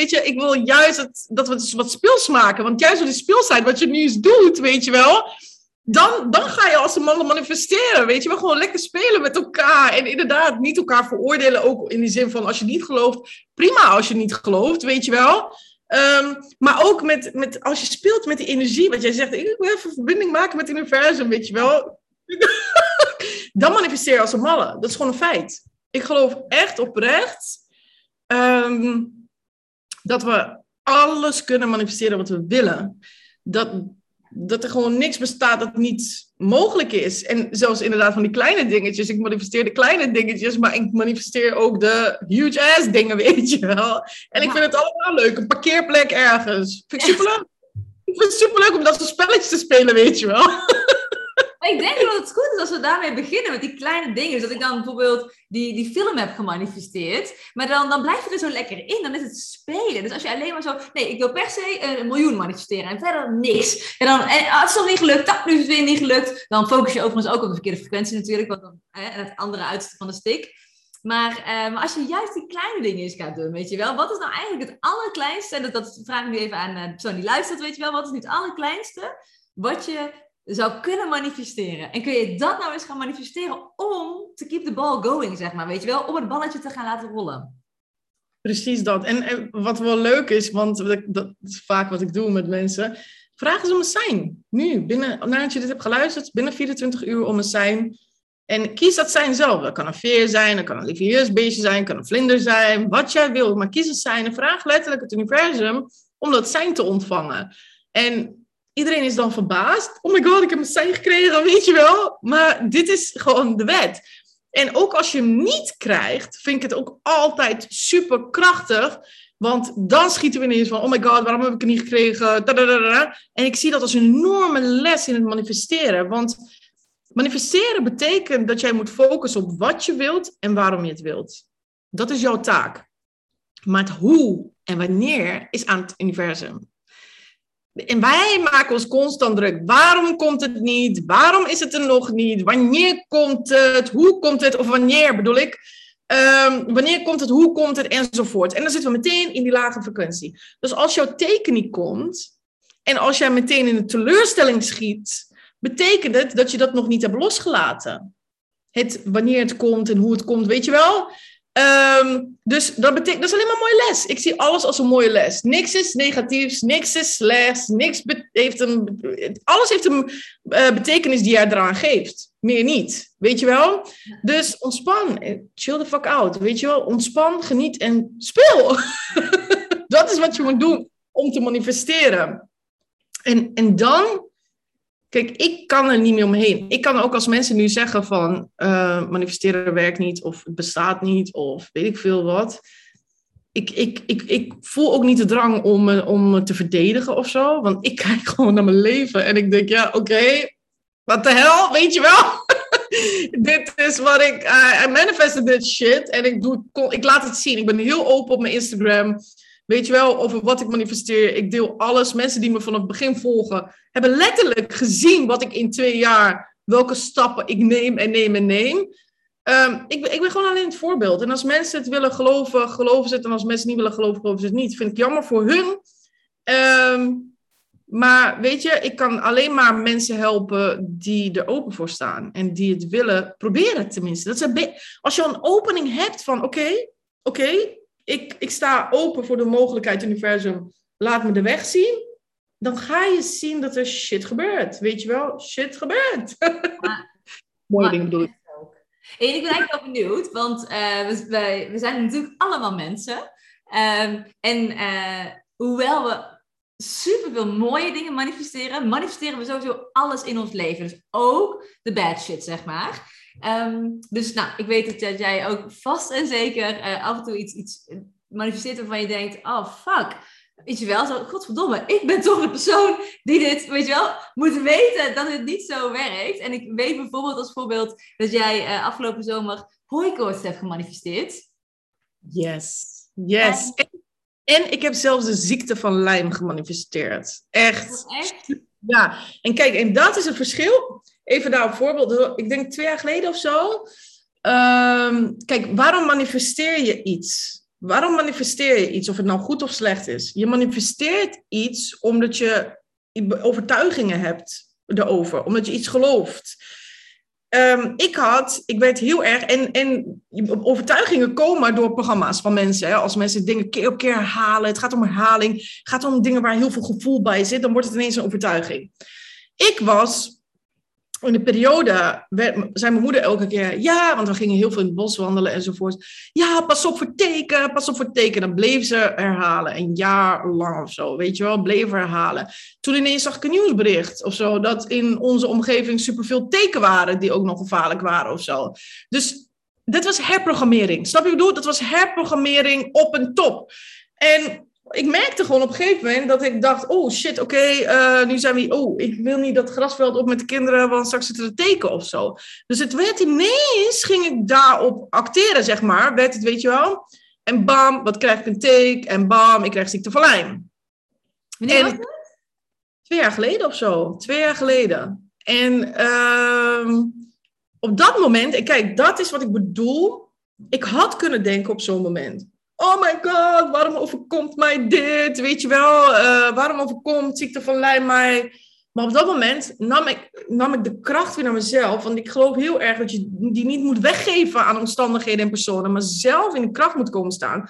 dat we het wat speels maken. Want juist door die speelsheid, wat je nu eens doet, weet je wel. Dan ga je als een man manifesteren, weet je wel. Gewoon lekker spelen met elkaar. En inderdaad, niet elkaar veroordelen. Ook in die zin van, als je niet gelooft, prima als je niet gelooft, weet je wel. Maar ook met als je speelt met die energie, wat jij zegt, ik wil even verbinding maken met het universum, weet je wel. Dan manifesteer je als een malle. Dat is gewoon een feit. Ik geloof echt oprecht dat we alles kunnen manifesteren wat we willen. Dat er gewoon niks bestaat dat niet mogelijk is. En zelfs inderdaad van die kleine dingetjes. Ik manifesteer de kleine dingetjes, maar ik manifesteer ook de huge ass dingen, weet je wel. En ik vind het allemaal leuk. Een parkeerplek ergens. Vind ik superleuk. Ik vind het superleuk om dat soort spelletjes te spelen, weet je wel. Ik denk dat het goed is als we daarmee beginnen met die kleine dingen. Dus dat ik dan bijvoorbeeld die film heb gemanifesteerd. Maar dan blijf je er zo lekker in. Dan is het spelen. Dus als je alleen maar zo... Nee, ik wil per se 1 miljoen manifesteren. En verder niks. En als het nog niet gelukt, dat nu is weer niet gelukt. Dan focus je overigens ook op de verkeerde frequentie natuurlijk. Want dan het andere uiterste van de stick. Maar als je juist die kleine dingen eens gaat doen, weet je wel. Wat is nou eigenlijk het allerkleinste? En dat vraag ik nu even aan de persoon die luistert, weet je wel. Wat is nu het allerkleinste wat je... zou kunnen manifesteren. En kun je dat nou eens gaan manifesteren om te keep the ball going, zeg maar, weet je wel? Om het balletje te gaan laten rollen. Precies dat. En wat wel leuk is, want dat is vaak wat ik doe met mensen. Vragen ze om een sein. Nu, nadat je dit hebt geluisterd, binnen 24 uur om een sein. En kies dat sein zelf. Dat kan een veer zijn, dat kan een livieus beestje zijn, dat kan een vlinder zijn, wat jij wil. Maar kies een sein en vraag letterlijk het universum om dat sein te ontvangen. En... iedereen is dan verbaasd. Oh my god, ik heb mijn sein gekregen, weet je wel. Maar dit is gewoon de wet. En ook als je hem niet krijgt, vind ik het ook altijd super krachtig. Want dan schieten we ineens van, oh my god, waarom heb ik het niet gekregen? En ik zie dat als een enorme les in het manifesteren. Want manifesteren betekent dat jij moet focussen op wat je wilt en waarom je het wilt. Dat is jouw taak. Maar het hoe en wanneer is aan het universum. En wij maken ons constant druk. Waarom komt het niet? Waarom is het er nog niet? Wanneer komt het? Hoe komt het? Of wanneer bedoel ik? Wanneer komt het? Hoe komt het? Enzovoort. En dan zitten we meteen in die lage frequentie. Dus als jouw teken niet komt... en als jij meteen in de teleurstelling schiet... betekent het dat je dat nog niet hebt losgelaten. Het wanneer het komt en hoe het komt, weet je wel... Dus dat is alleen maar een mooie les. Ik zie alles als een mooie les. Niks is negatiefs, niks is slechts, alles heeft een betekenis die jij eraan geeft. Meer niet, weet je wel? Dus ontspan, chill the fuck out, weet je wel? Ontspan, geniet en speel. Dat is wat je moet doen om te manifesteren. En dan... Kijk, ik kan er niet meer omheen. Ik kan ook als mensen nu zeggen van... manifesteren werkt niet, of het bestaat niet, of weet ik veel wat. Ik voel ook niet de drang om te verdedigen of zo. Want ik kijk gewoon naar mijn leven en ik denk, ja, oké, wat de hel, weet je wel? Dit is wat ik... I manifested this shit en ik laat het zien. Ik ben heel open op mijn Instagram... Weet je wel, over wat ik manifesteer. Ik deel alles. Mensen die me vanaf het begin volgen... hebben letterlijk gezien wat ik in 2 jaar... welke stappen ik neem. Ik ben gewoon alleen het voorbeeld. En als mensen het willen geloven, geloven ze het. En als mensen het niet willen geloven, geloven ze het niet. Vind ik jammer voor hun. Maar weet je, ik kan alleen maar mensen helpen... die er open voor staan. En die het willen proberen tenminste. Dat is als je een opening hebt van... Oké... Ik sta open voor de mogelijkheid, universum, laat me de weg zien. Dan ga je zien dat er shit gebeurt. Weet je wel, shit gebeurt. Mooie dingen bedoel ik. En ik ben eigenlijk wel benieuwd, want we zijn natuurlijk allemaal mensen. En hoewel we superveel mooie dingen manifesteren, manifesteren we sowieso alles in ons leven. Dus ook de bad shit, zeg maar. Dus nou, ik weet dat jij ook vast en zeker af en toe iets manifesteert waarvan je denkt, oh fuck, weet je wel, zo, godverdomme, ik ben toch de persoon die dit, weet je wel, moet weten dat het niet zo werkt. En ik weet bijvoorbeeld als voorbeeld dat jij afgelopen zomer hooikoorts hebt gemanifesteerd. Yes. En ik heb zelfs de ziekte van Lyme gemanifesteerd. Echt? Ja, en kijk, en dat is het verschil. Even daar een voorbeeld. Ik denk 2 jaar geleden of zo. Kijk, waarom manifesteer je iets? Waarom manifesteer je iets? Of het nou goed of slecht is. Je manifesteert iets omdat je overtuigingen hebt erover. Omdat je iets gelooft. Ik werd heel erg... En overtuigingen komen door programma's van mensen. Hè? Als mensen dingen keer op keer herhalen. Het gaat om herhaling. Het gaat om dingen waar heel veel gevoel bij zit. Dan wordt het ineens een overtuiging. Ik was... In de periode zei mijn moeder elke keer... Ja, want we gingen heel veel in het bos wandelen enzovoort. Ja, pas op voor teken, pas op voor teken. Dan bleef ze herhalen, een jaar lang of zo. Weet je wel, bleef herhalen. Toen ineens zag ik een nieuwsbericht of zo... dat in onze omgeving superveel teken waren... die ook nog gevaarlijk waren of zo. Dus dit was herprogrammering. Snap je wat ik bedoel? Dat was herprogrammering op een top. En... Ik merkte gewoon op een gegeven moment dat ik dacht... Oh shit, oké, nu zijn we... Oh, ik wil niet dat grasveld op met de kinderen... want straks zitten er teken of zo. Dus het werd ineens... ging ik daarop acteren, zeg maar. Werd het, weet je wel. En bam, wat krijg ik een teken. En bam, ik krijg ziekte van Lyme. Wanneer was dat? 2 jaar geleden of zo. 2 jaar geleden. En op dat moment... En kijk, dat is wat ik bedoel. Ik had kunnen denken op zo'n moment... Oh my god, waarom overkomt mij dit? Weet je wel, waarom overkomt ziekte van Lyme mij? Maar op dat moment nam ik de kracht weer naar mezelf. Want ik geloof heel erg dat je die niet moet weggeven aan omstandigheden en personen. Maar zelf in de kracht moet komen staan.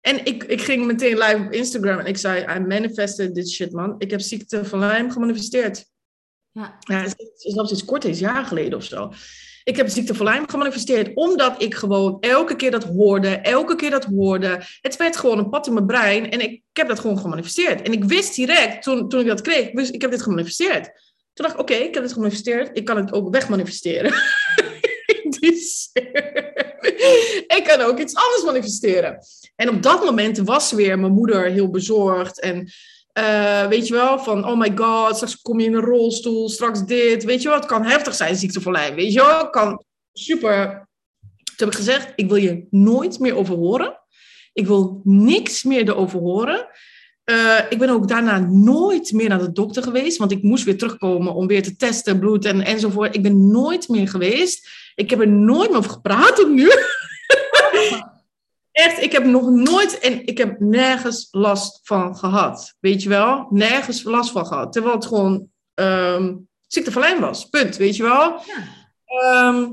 En ik ging meteen live op Instagram en ik zei... I manifested this shit, man. Ik heb ziekte van Lyme gemanifesteerd. Ja, zelfs iets kort is, jaar geleden of zo. Ik heb ziekte van Lyme gemanifesteerd, omdat ik gewoon elke keer dat hoorde. Het werd gewoon een pad in mijn brein en ik heb dat gewoon gemanifesteerd. En ik wist direct, toen ik dat kreeg, ik heb dit gemanifesteerd. Toen dacht ik, oké, ik heb dit gemanifesteerd, ik kan het ook wegmanifesteren. Dus, ik kan ook iets anders manifesteren. En op dat moment was weer mijn moeder heel bezorgd en... weet je wel, van oh my god, straks kom je in een rolstoel, straks dit. Weet je wel, het kan heftig zijn, ziekte van Lyme. Weet je wel, het kan super. Toen heb ik gezegd, ik wil je nooit meer over horen. Ik wil niks meer erover horen. Ik ben ook daarna nooit meer naar de dokter geweest. Want ik moest weer terugkomen om weer te testen, bloed enzovoort. Ik ben nooit meer geweest. Ik heb er nooit meer over gepraat tot nu. Echt, ik heb nog nooit en ik heb nergens last van gehad. Weet je wel? Nergens last van gehad. Terwijl het gewoon ziekte van Lyme was. Punt, weet je wel? Ja.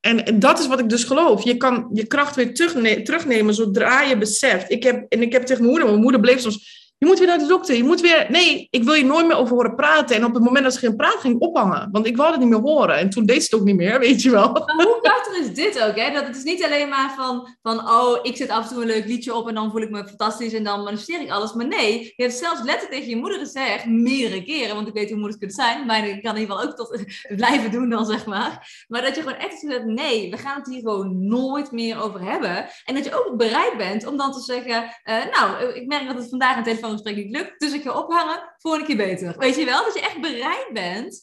En dat is wat ik dus geloof. Je kan je kracht weer terugnemen zodra je beseft. Ik heb tegen mijn moeder bleef soms... Je moet weer naar de dokter, je moet weer... Nee, ik wil je nooit meer over horen praten. En op het moment dat ze geen praat ging ophangen. Want ik wou het niet meer horen. En toen deed ze het ook niet meer, weet je wel. Maar hoe krachtig is dit ook, hè? Dat het is niet alleen maar van... Oh, ik zet af en toe een leuk liedje op en dan voel ik me fantastisch. En dan manifesteer ik alles. Maar nee, je hebt zelfs letterlijk tegen je moeder gezegd... Meerdere keren, want ik weet hoe moeders kunnen zijn. Maar ik kan in ieder geval ook tot blijven doen dan, zeg maar. Maar dat je gewoon echt zegt... Nee, we gaan het hier gewoon nooit meer over hebben. En dat je ook bereid bent om dan te zeggen... Nou, ik merk dat het vandaag een telefoon gesprek niet lukt, dus ik ga ophangen, volgende keer beter. Weet je wel, dat je echt bereid bent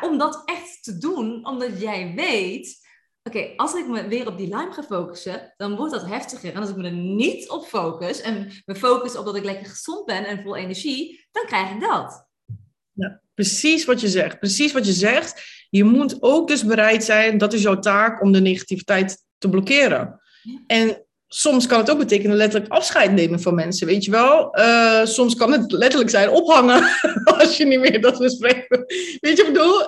om dat echt te doen, omdat jij weet, oké, als ik me weer op die Lyme ga focussen, dan wordt dat heftiger. En als ik me er niet op focus en me focus op dat ik lekker gezond ben en vol energie, dan krijg ik dat. Ja, precies wat je zegt. Precies wat je zegt. Je moet ook dus bereid zijn, dat is jouw taak, om de negativiteit te blokkeren. Ja. En soms kan het ook betekenen letterlijk afscheid nemen van mensen, weet je wel. Soms kan het letterlijk zijn ophangen als je niet meer dat bespreekt. Weet je wat ik bedoel?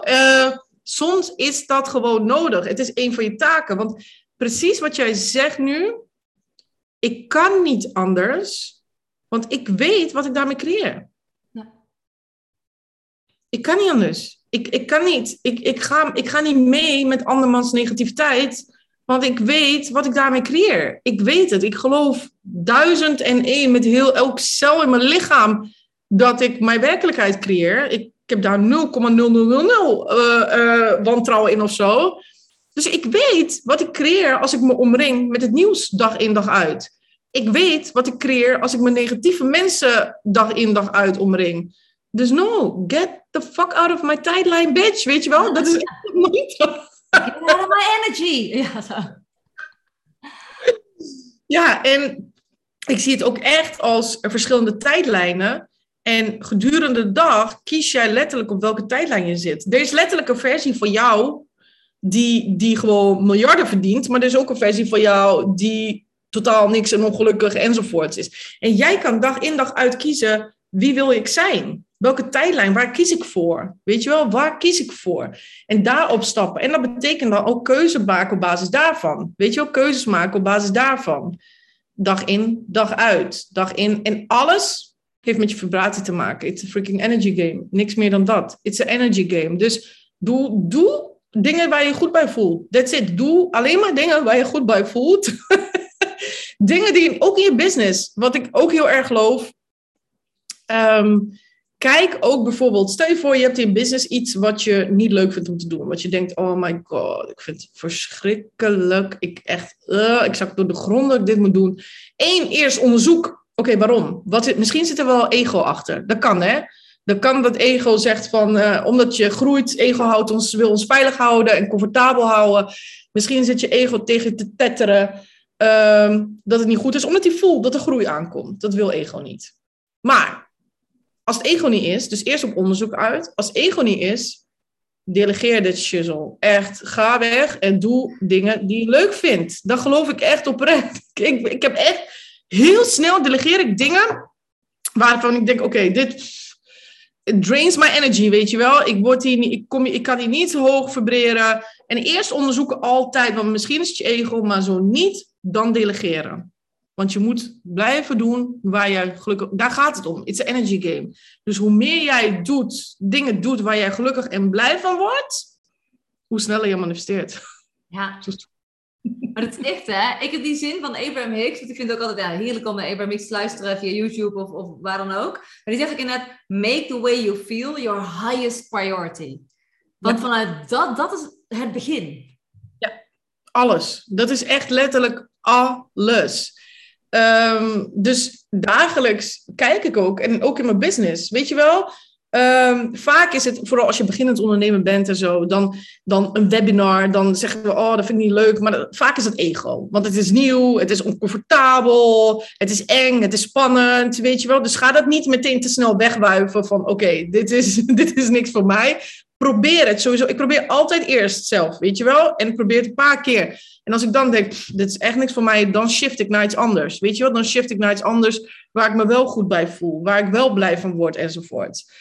Soms is dat gewoon nodig. Het is een van je taken. Want precies wat jij zegt nu, ik kan niet anders, want ik weet wat ik daarmee creëer. Ja. Ik kan niet anders. Ik kan niet. Ik ga niet mee met andermans negativiteit... Want ik weet wat ik daarmee creëer. Ik weet het. Ik geloof 1001 met heel elk cel in mijn lichaam dat ik mijn werkelijkheid creëer. Ik heb daar 0,0000 wantrouwen in of zo. Dus ik weet wat ik creëer als ik me omring met het nieuws dag in dag uit. Ik weet wat ik creëer als ik me negatieve mensen dag in dag uit omring. Dus no, get the fuck out of my timeline, bitch. Weet je wel? Dat is echt niet... Get out of my energy. Ja, zo. Ja, en ik zie het ook echt als verschillende tijdlijnen. En gedurende de dag kies jij letterlijk op welke tijdlijn je zit. Er is letterlijk een versie van jou die gewoon miljarden verdient. Maar er is ook een versie van jou die totaal niks en ongelukkig enzovoorts is. En jij kan dag in dag uit kiezen, wie wil ik zijn? Welke tijdlijn, waar kies ik voor? Weet je wel, waar kies ik voor? En daarop stappen. En dat betekent dan ook keuze maken op basis daarvan. Weet je wel, keuzes maken op basis daarvan. Dag in, dag uit. Dag in. En alles heeft met je vibratie te maken. It's a freaking energy game. Niks meer dan dat. It's an energy game. Dus doe dingen waar je goed bij voelt. That's it. Doe alleen maar dingen waar je goed bij voelt. Dingen die ook in je business, wat ik ook heel erg geloof. Kijk ook bijvoorbeeld, stel je voor je hebt in business iets wat je niet leuk vindt om te doen. Wat je denkt, oh my god, ik vind het verschrikkelijk. Ik zak door de grond dat ik dit moet doen. Eerst onderzoek. Oké, waarom? Misschien zit er wel ego achter. Dat kan, hè? Dat kan dat ego zegt van, omdat je groeit, ego houdt ons, wil ons veilig houden en comfortabel houden. Misschien zit je ego tegen te tetteren dat het niet goed is. Omdat hij voelt dat er groei aankomt. Dat wil ego niet. Maar als het ego niet is, dus eerst op onderzoek uit. Als het ego niet is, delegeer dit shizzle. Echt, ga weg en doe dingen die je leuk vindt. Dat geloof ik echt oprecht. Ik heb echt heel snel delegeer ik dingen waarvan ik denk, oké, dit drains my energy, weet je wel. Ik kan hier niet hoog vibreren. En eerst onderzoeken altijd, want misschien is het je ego, maar zo niet, dan delegeren. Want je moet blijven doen waar jij gelukkig... Daar gaat het om. It's an energy game. Dus hoe meer jij dingen doet waar jij gelukkig en blij van wordt... hoe sneller je manifesteert. Ja. Maar dat is echt, hè? Ik heb die zin van Abraham Hicks... want ik vind het ook altijd heerlijk om naar Abraham Hicks te luisteren... via YouTube of waar dan ook. Maar die zegt ook inderdaad... make the way you feel your highest priority. Want vanuit dat is het begin. Ja, alles. Dat is echt letterlijk alles. Dus dagelijks kijk ik ook, en ook in mijn business, weet je wel, vaak is het, vooral als je beginnend ondernemer bent en zo, dan een webinar, dan zeggen we, oh, dat vind ik niet leuk, maar vaak is het ego, want het is nieuw, het is oncomfortabel, het is eng, het is spannend, weet je wel, dus ga dat niet meteen te snel wegwuiven van, oké, dit is niks voor mij. Probeer het sowieso. Ik probeer altijd eerst zelf, weet je wel? En ik probeer het een paar keer. En als ik dan denk, dit is echt niks voor mij, dan shift ik naar iets anders. Weet je wel? Dan shift ik naar iets anders waar ik me wel goed bij voel. Waar ik wel blij van word enzovoort.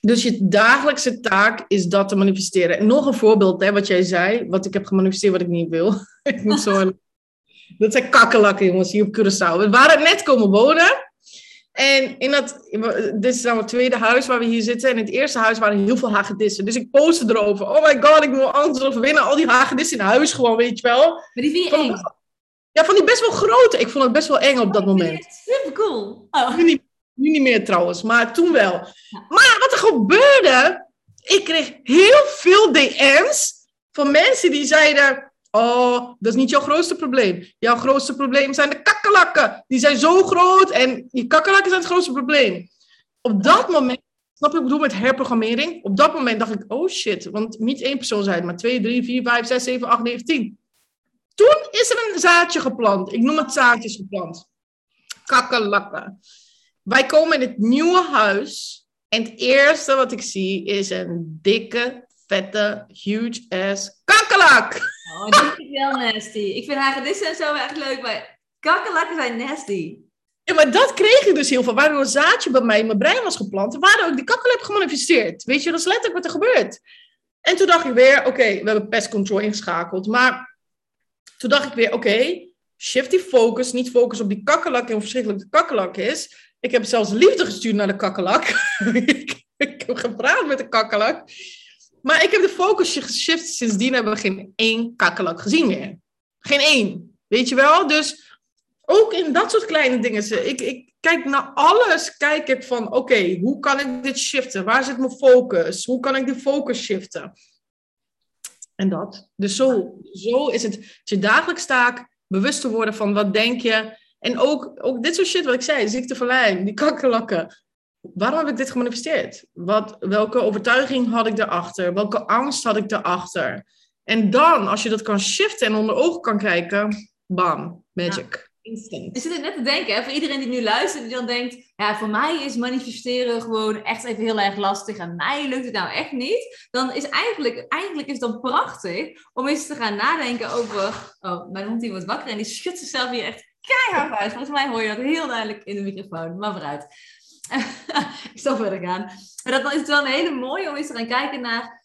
Dus je dagelijkse taak is dat te manifesteren. En nog een voorbeeld, hè, wat jij zei. Wat ik heb gemanifesteerd, wat ik niet wil. Ik moet zo... Dat zijn kakkelakken, jongens, hier op Curaçao. We waren net komen wonen. En dit is dan het tweede huis waar we hier zitten. En in het eerste huis waren heel veel hagedissen. Dus ik postte erover. Oh my god, ik wil anders overwinnen. Al die hagedissen in huis gewoon, weet je wel. Maar die vind je eng? Ja, vond die best wel groot. Ik vond het best wel eng op dat moment. Super cool. Oh. Nu niet meer trouwens, maar toen wel. Maar wat er gebeurde... Ik kreeg heel veel DM's van mensen die zeiden... Oh, dat is niet jouw grootste probleem. Jouw grootste probleem zijn de kakkerlakken. Die zijn zo groot en die kakkerlakken zijn het grootste probleem. Op dat moment, snap je wat ik bedoel met herprogrammering? Op dat moment dacht ik, oh shit. Want niet één persoon zei het, maar 2, 3, 4, 5, 6, 7, 8, 9, 10. Toen is er een zaadje geplant. Ik noem het zaadjes geplant. Kakkerlakken. Wij komen in het nieuwe huis. En het eerste wat ik zie is een dikke, vette, huge ass kakkerlak. Oh, dit is wel nasty. Ik vind hagedissen en zo echt leuk, maar kakkelakken zijn nasty. Ja, maar dat kreeg ik dus heel veel. Waardoor een zaadje bij mij in mijn brein was geplant. Waardoor ik die kakkelak heb gemanifesteerd. Weet je, dat is letterlijk wat er gebeurt. En toen dacht ik weer, we hebben pest control ingeschakeld. Maar toen dacht ik weer, shift die focus. Niet focus op die kakkelak en hoe verschrikkelijk de kakkelak is. Ik heb zelfs liefde gestuurd naar de kakkelak. Ik heb gepraat met de kakkelak. Maar ik heb de focus geshift. Sindsdien hebben we geen één kakkelak gezien meer. Geen één. Weet je wel? Dus ook in dat soort kleine dingen. Ik kijk naar alles. Kijk ik van, hoe kan ik dit shiften? Waar zit mijn focus? Hoe kan ik die focus shiften? En dat. Dus zo is het je dagelijks taak. Bewust te worden van wat denk je. En ook dit soort shit wat ik zei. Ziekte van Lyme. Die kakkerlakken. Waarom heb ik dit gemanifesteerd? Welke overtuiging had ik daarachter? Welke angst had ik daarachter? En dan, als je dat kan shiften en onder ogen kan kijken... Bam, magic. instant. Ik zit er net te denken, hè, voor iedereen die nu luistert, die dan denkt, ja, voor mij is manifesteren gewoon echt even heel erg lastig en mij lukt het nou echt niet. Dan is eigenlijk is het dan prachtig om eens te gaan nadenken over, oh, mijn hond die wordt wakker en die schudt zichzelf hier echt keihard uit. Volgens mij hoor je dat heel duidelijk in de microfoon, maar vooruit. Ik zal verder gaan. Maar dat is wel een hele mooie om eens te gaan kijken naar...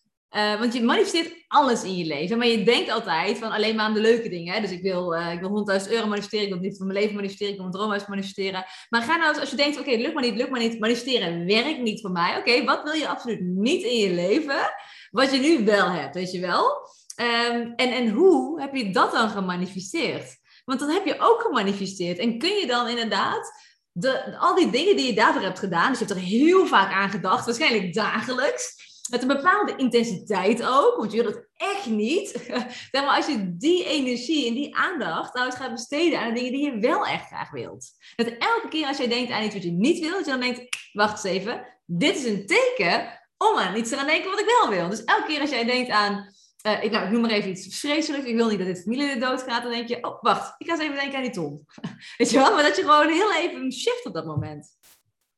want je manifesteert alles in je leven. Maar je denkt altijd van alleen maar aan de leuke dingen. Hè? Dus ik wil €100.000 manifesteren. Ik wil het liefst van mijn leven manifesteren. Ik wil mijn droomhuis manifesteren. Maar ga nou eens, als je denkt, oké, lukt maar niet. Manifesteren werkt niet voor mij. Oké, wat wil je absoluut niet in je leven? Wat je nu wel hebt, weet je wel? En hoe heb je dat dan gemanifesteerd? Want dat heb je ook gemanifesteerd. En kun je dan inderdaad... Al die dingen die je daarvoor hebt gedaan... Dus je hebt er heel vaak aan gedacht. Waarschijnlijk dagelijks. Met een bepaalde intensiteit ook. Want je wil het echt niet. Zeg maar, als je die energie en die aandacht... nou eens gaat besteden aan de dingen die je wel echt graag wilt. Dat elke keer als jij denkt aan iets wat je niet wil... dat je dan denkt, wacht eens even. Dit is een teken om aan iets te gaan denken wat ik wel wil. Dus elke keer als jij denkt aan... Ik noem maar even iets vreselijks. Ik wil niet dat dit familie doodgaat. Dan denk je, oh, wacht. Ik ga eens even denken aan die Tom. Weet je wel? Maar dat je gewoon heel even shift op dat moment.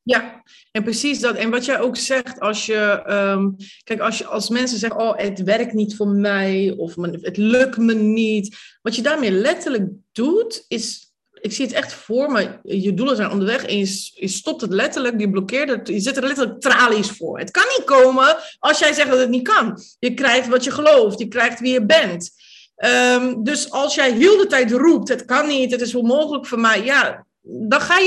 Ja, en precies dat. En wat jij ook zegt, als je... als mensen zeggen, oh, het werkt niet voor mij. Of het lukt me niet. Wat je daarmee letterlijk doet, is... Ik zie het echt voor me. Je doelen zijn onderweg en je stopt het letterlijk. Je blokkeert het. Je zet er letterlijk tralies voor. Het kan niet komen als jij zegt dat het niet kan. Je krijgt wat je gelooft. Je krijgt wie je bent. Dus als jij heel de tijd roept, het kan niet, het is onmogelijk voor mij. Ja, dan ga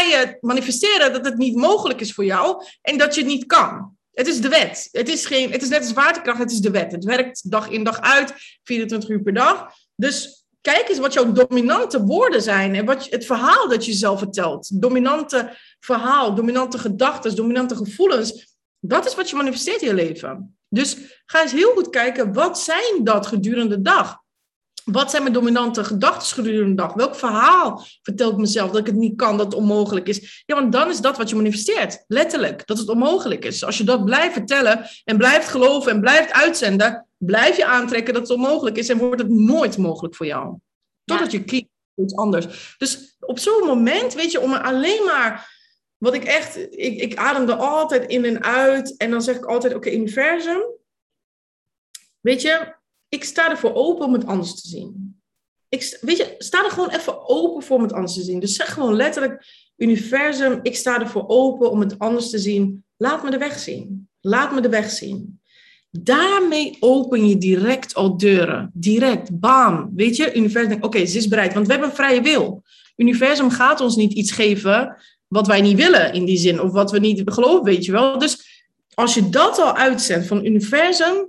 je manifesteren dat het niet mogelijk is voor jou en dat je het niet kan. Het is de wet. Het is net als waterkracht, het is de wet. Het werkt dag in dag uit, 24 uur per dag. Dus... Kijk eens wat jouw dominante woorden zijn en het verhaal dat je zelf vertelt. Dominante verhaal, dominante gedachten, dominante gevoelens. Dat is wat je manifesteert in je leven. Dus ga eens heel goed kijken, wat zijn dat gedurende de dag? Wat zijn mijn dominante gedachten gedurende de dag? Welk verhaal vertelt mezelf dat ik het niet kan, dat het onmogelijk is? Ja, want dan is dat wat je manifesteert, letterlijk, dat het onmogelijk is. Als je dat blijft vertellen en blijft geloven en blijft uitzenden... Blijf je aantrekken dat het onmogelijk is en wordt het nooit mogelijk voor jou. Totdat je kiest voor iets anders. Dus op zo'n moment, weet je, om er alleen maar... Wat ik echt... Ik ademde altijd in en uit. En dan zeg ik altijd, oké, universum. Weet je, ik sta ervoor open om het anders te zien. Sta er gewoon even open voor om het anders te zien. Dus zeg gewoon letterlijk, universum, ik sta ervoor open om het anders te zien. Laat me de weg zien. Laat me de weg zien. Daarmee open je direct al deuren. Direct, bam. Weet je, universum denkt, oké, ze is bereid. Want we hebben een vrije wil. Universum gaat ons niet iets geven wat wij niet willen in die zin. Of wat we niet geloven, weet je wel. Dus als je dat al uitzendt van universum...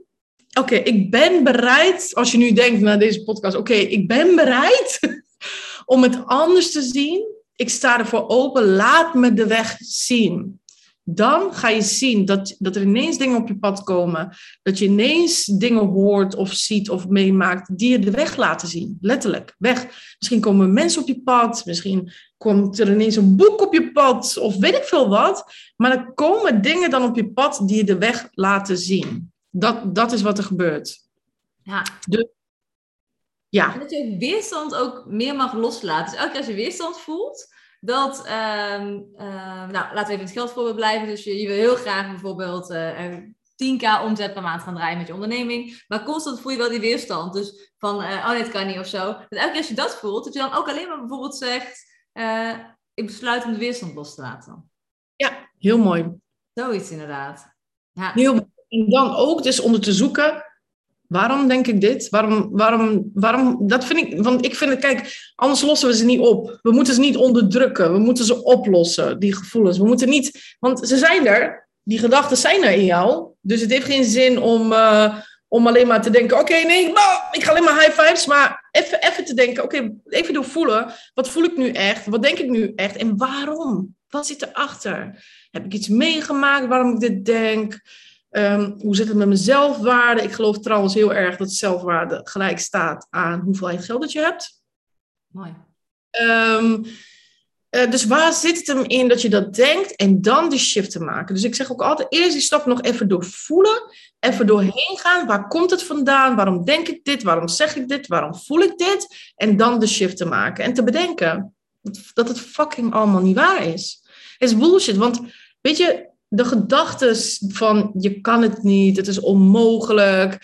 Oké, ik ben bereid... Als je nu denkt naar deze podcast... Oké, ik ben bereid om het anders te zien. Ik sta ervoor open. Laat me de weg zien. Dan ga je zien dat er ineens dingen op je pad komen. Dat je ineens dingen hoort of ziet of meemaakt die je de weg laten zien. Letterlijk, weg. Misschien komen mensen op je pad. Misschien komt er ineens een boek op je pad. Of weet ik veel wat. Maar er komen dingen dan op je pad die je de weg laten zien. Dat is wat er gebeurt. Ja. En dat je weerstand ook meer mag loslaten. Dus elke keer als je weerstand voelt... Dat, laten we even in het geldvoorbeeld blijven. Dus je wil heel graag bijvoorbeeld 10.000 omzet per maand gaan draaien met je onderneming. Maar constant voel je wel die weerstand. Dus van, dit kan niet of zo. Dat elke keer als je dat voelt, dat je dan ook alleen maar bijvoorbeeld zegt... Ik besluit om de weerstand los te laten. Ja, heel mooi. Zoiets inderdaad. Ja. Heel mooi. En dan ook dus onder te zoeken... Waarom denk ik dit? Waarom? Dat vind ik, want ik vind het, kijk, anders lossen we ze niet op. We moeten ze niet onderdrukken. We moeten ze oplossen, die gevoelens. We moeten niet, want ze zijn er. Die gedachten zijn er in jou. Dus het heeft geen zin om alleen maar te denken, ik ga alleen maar high fives. Maar even te denken, even doorvoelen. Wat voel ik nu echt? Wat denk ik nu echt? En waarom? Wat zit erachter? Heb ik iets meegemaakt waarom ik dit denk? Hoe zit het met mijn zelfwaarde? Ik geloof trouwens heel erg dat zelfwaarde gelijk staat aan hoeveelheid geld dat je hebt. Mooi. Dus waar zit het hem in dat je dat denkt en dan die shift te maken? Dus ik zeg ook altijd eerst die stap nog even doorvoelen, even doorheen gaan. Waar komt het vandaan? Waarom denk ik dit? Waarom zeg ik dit? Waarom voel ik dit? En dan de shift te maken en te bedenken dat het fucking allemaal niet waar is. Het is bullshit, want weet je, de gedachten van je kan het niet, het is onmogelijk.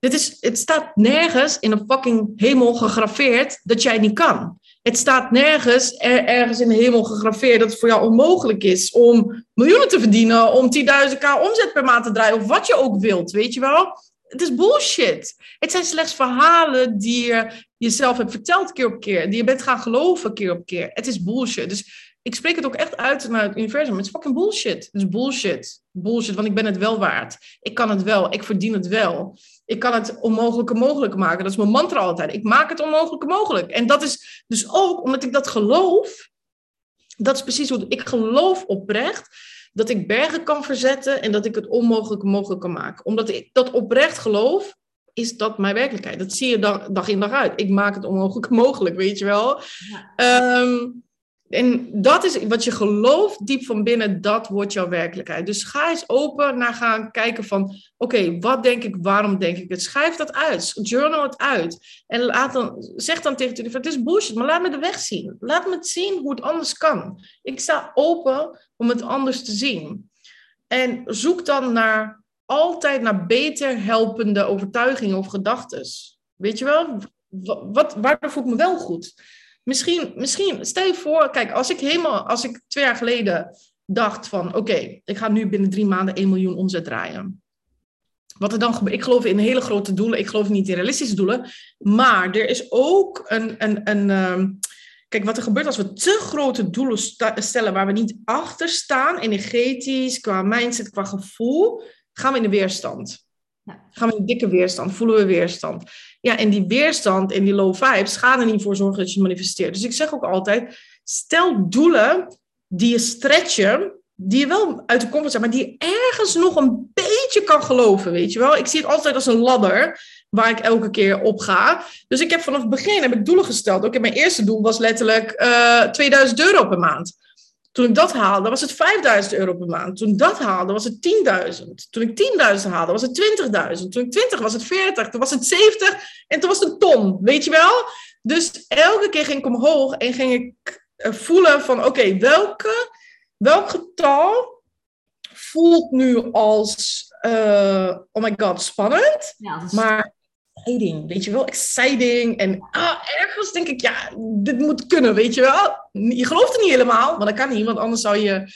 Het staat nergens in een fucking hemel gegraveerd dat jij het niet kan. Het staat nergens ergens in de hemel gegraveerd dat het voor jou onmogelijk is om miljoenen te verdienen, om 10.000k omzet per maand te draaien of wat je ook wilt, weet je wel? Het is bullshit. Het zijn slechts verhalen die je jezelf hebt verteld keer op keer, die je bent gaan geloven keer op keer. Het is bullshit. Dus ik spreek het ook echt uit naar het universum. Het is fucking bullshit. Het is bullshit. Bullshit, want ik ben het wel waard. Ik kan het wel. Ik verdien het wel. Ik kan het onmogelijke mogelijk maken. Dat is mijn mantra altijd. Ik maak het onmogelijke mogelijk. En dat is dus ook, omdat ik dat geloof. Dat is precies hoe ik geloof oprecht. Dat ik bergen kan verzetten en dat ik het onmogelijke mogelijk kan maken. Omdat ik dat oprecht geloof, is dat mijn werkelijkheid. Dat zie je dag in dag uit. Ik maak het onmogelijke mogelijk, weet je wel. Ja. En dat is wat je gelooft diep van binnen, dat wordt jouw werkelijkheid. Dus ga eens open naar gaan kijken van, oké, wat denk ik, waarom denk ik het? Schrijf dat uit, journal het uit. En zeg dan tegen jullie, het is bullshit, maar laat me de weg zien. Laat me het zien hoe het anders kan. Ik sta open om het anders te zien. En zoek dan altijd naar beter helpende overtuigingen of gedachten. Weet je wel, waar voel ik me wel goed? Misschien, stel je voor, kijk, als ik 2 jaar geleden dacht van, oké, ik ga nu binnen 3 maanden 1 miljoen omzet draaien. Wat er dan gebeurt, ik geloof in hele grote doelen, ik geloof niet in realistische doelen, maar er is ook kijk, wat er gebeurt als we te grote doelen stellen waar we niet achter staan, energetisch, qua mindset, qua gevoel, gaan we in de weerstand. Gaan we in dikke weerstand, voelen we weerstand. Ja, en die weerstand en die low vibes gaan er niet voor zorgen dat je manifesteert. Dus ik zeg ook altijd, stel doelen die je stretchen, die je wel uit de comfort zijn, maar die je ergens nog een beetje kan geloven, weet je wel. Ik zie het altijd als een ladder waar ik elke keer op ga. Dus ik heb vanaf het begin doelen gesteld. Oké, mijn eerste doel was letterlijk €2.000 per maand. Toen ik dat haalde, was het €5.000 per maand. Toen ik dat haalde, was het 10.000. Toen ik 10.000 haalde, was het 20.000. Toen ik 20 was het 40. Toen was het 70. En toen was het een ton. Weet je wel? Dus elke keer ging ik omhoog en ging ik voelen van, oké, welk getal voelt nu als, oh my god, spannend. Ja, dat is... Maar exciting, weet je wel? Exciting. En ergens denk ik, ja, dit moet kunnen, weet je wel? Je gelooft het niet helemaal, want dat kan niet, want anders zou je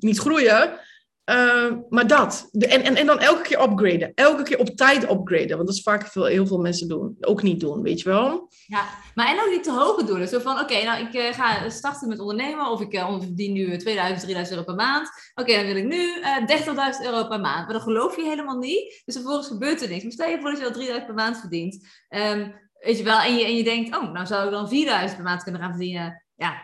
niet groeien. Maar dat. En dan elke keer upgraden. Elke keer op tijd upgraden. Want dat is vaak heel veel mensen ook niet doen, weet je wel? Ja, maar en ook niet te hoge doelen. Zo van, ik ga starten met ondernemen. Of ik verdien nu €2.000, €3.000 per maand. Oké, dan wil ik nu €30.000 per maand. Maar dat geloof je helemaal niet. Dus vervolgens gebeurt er niks. Maar stel je voor dat je al €3.000 per maand verdient. Weet je wel, en je denkt, nou zou ik dan €4.000 per maand kunnen gaan verdienen. Ja,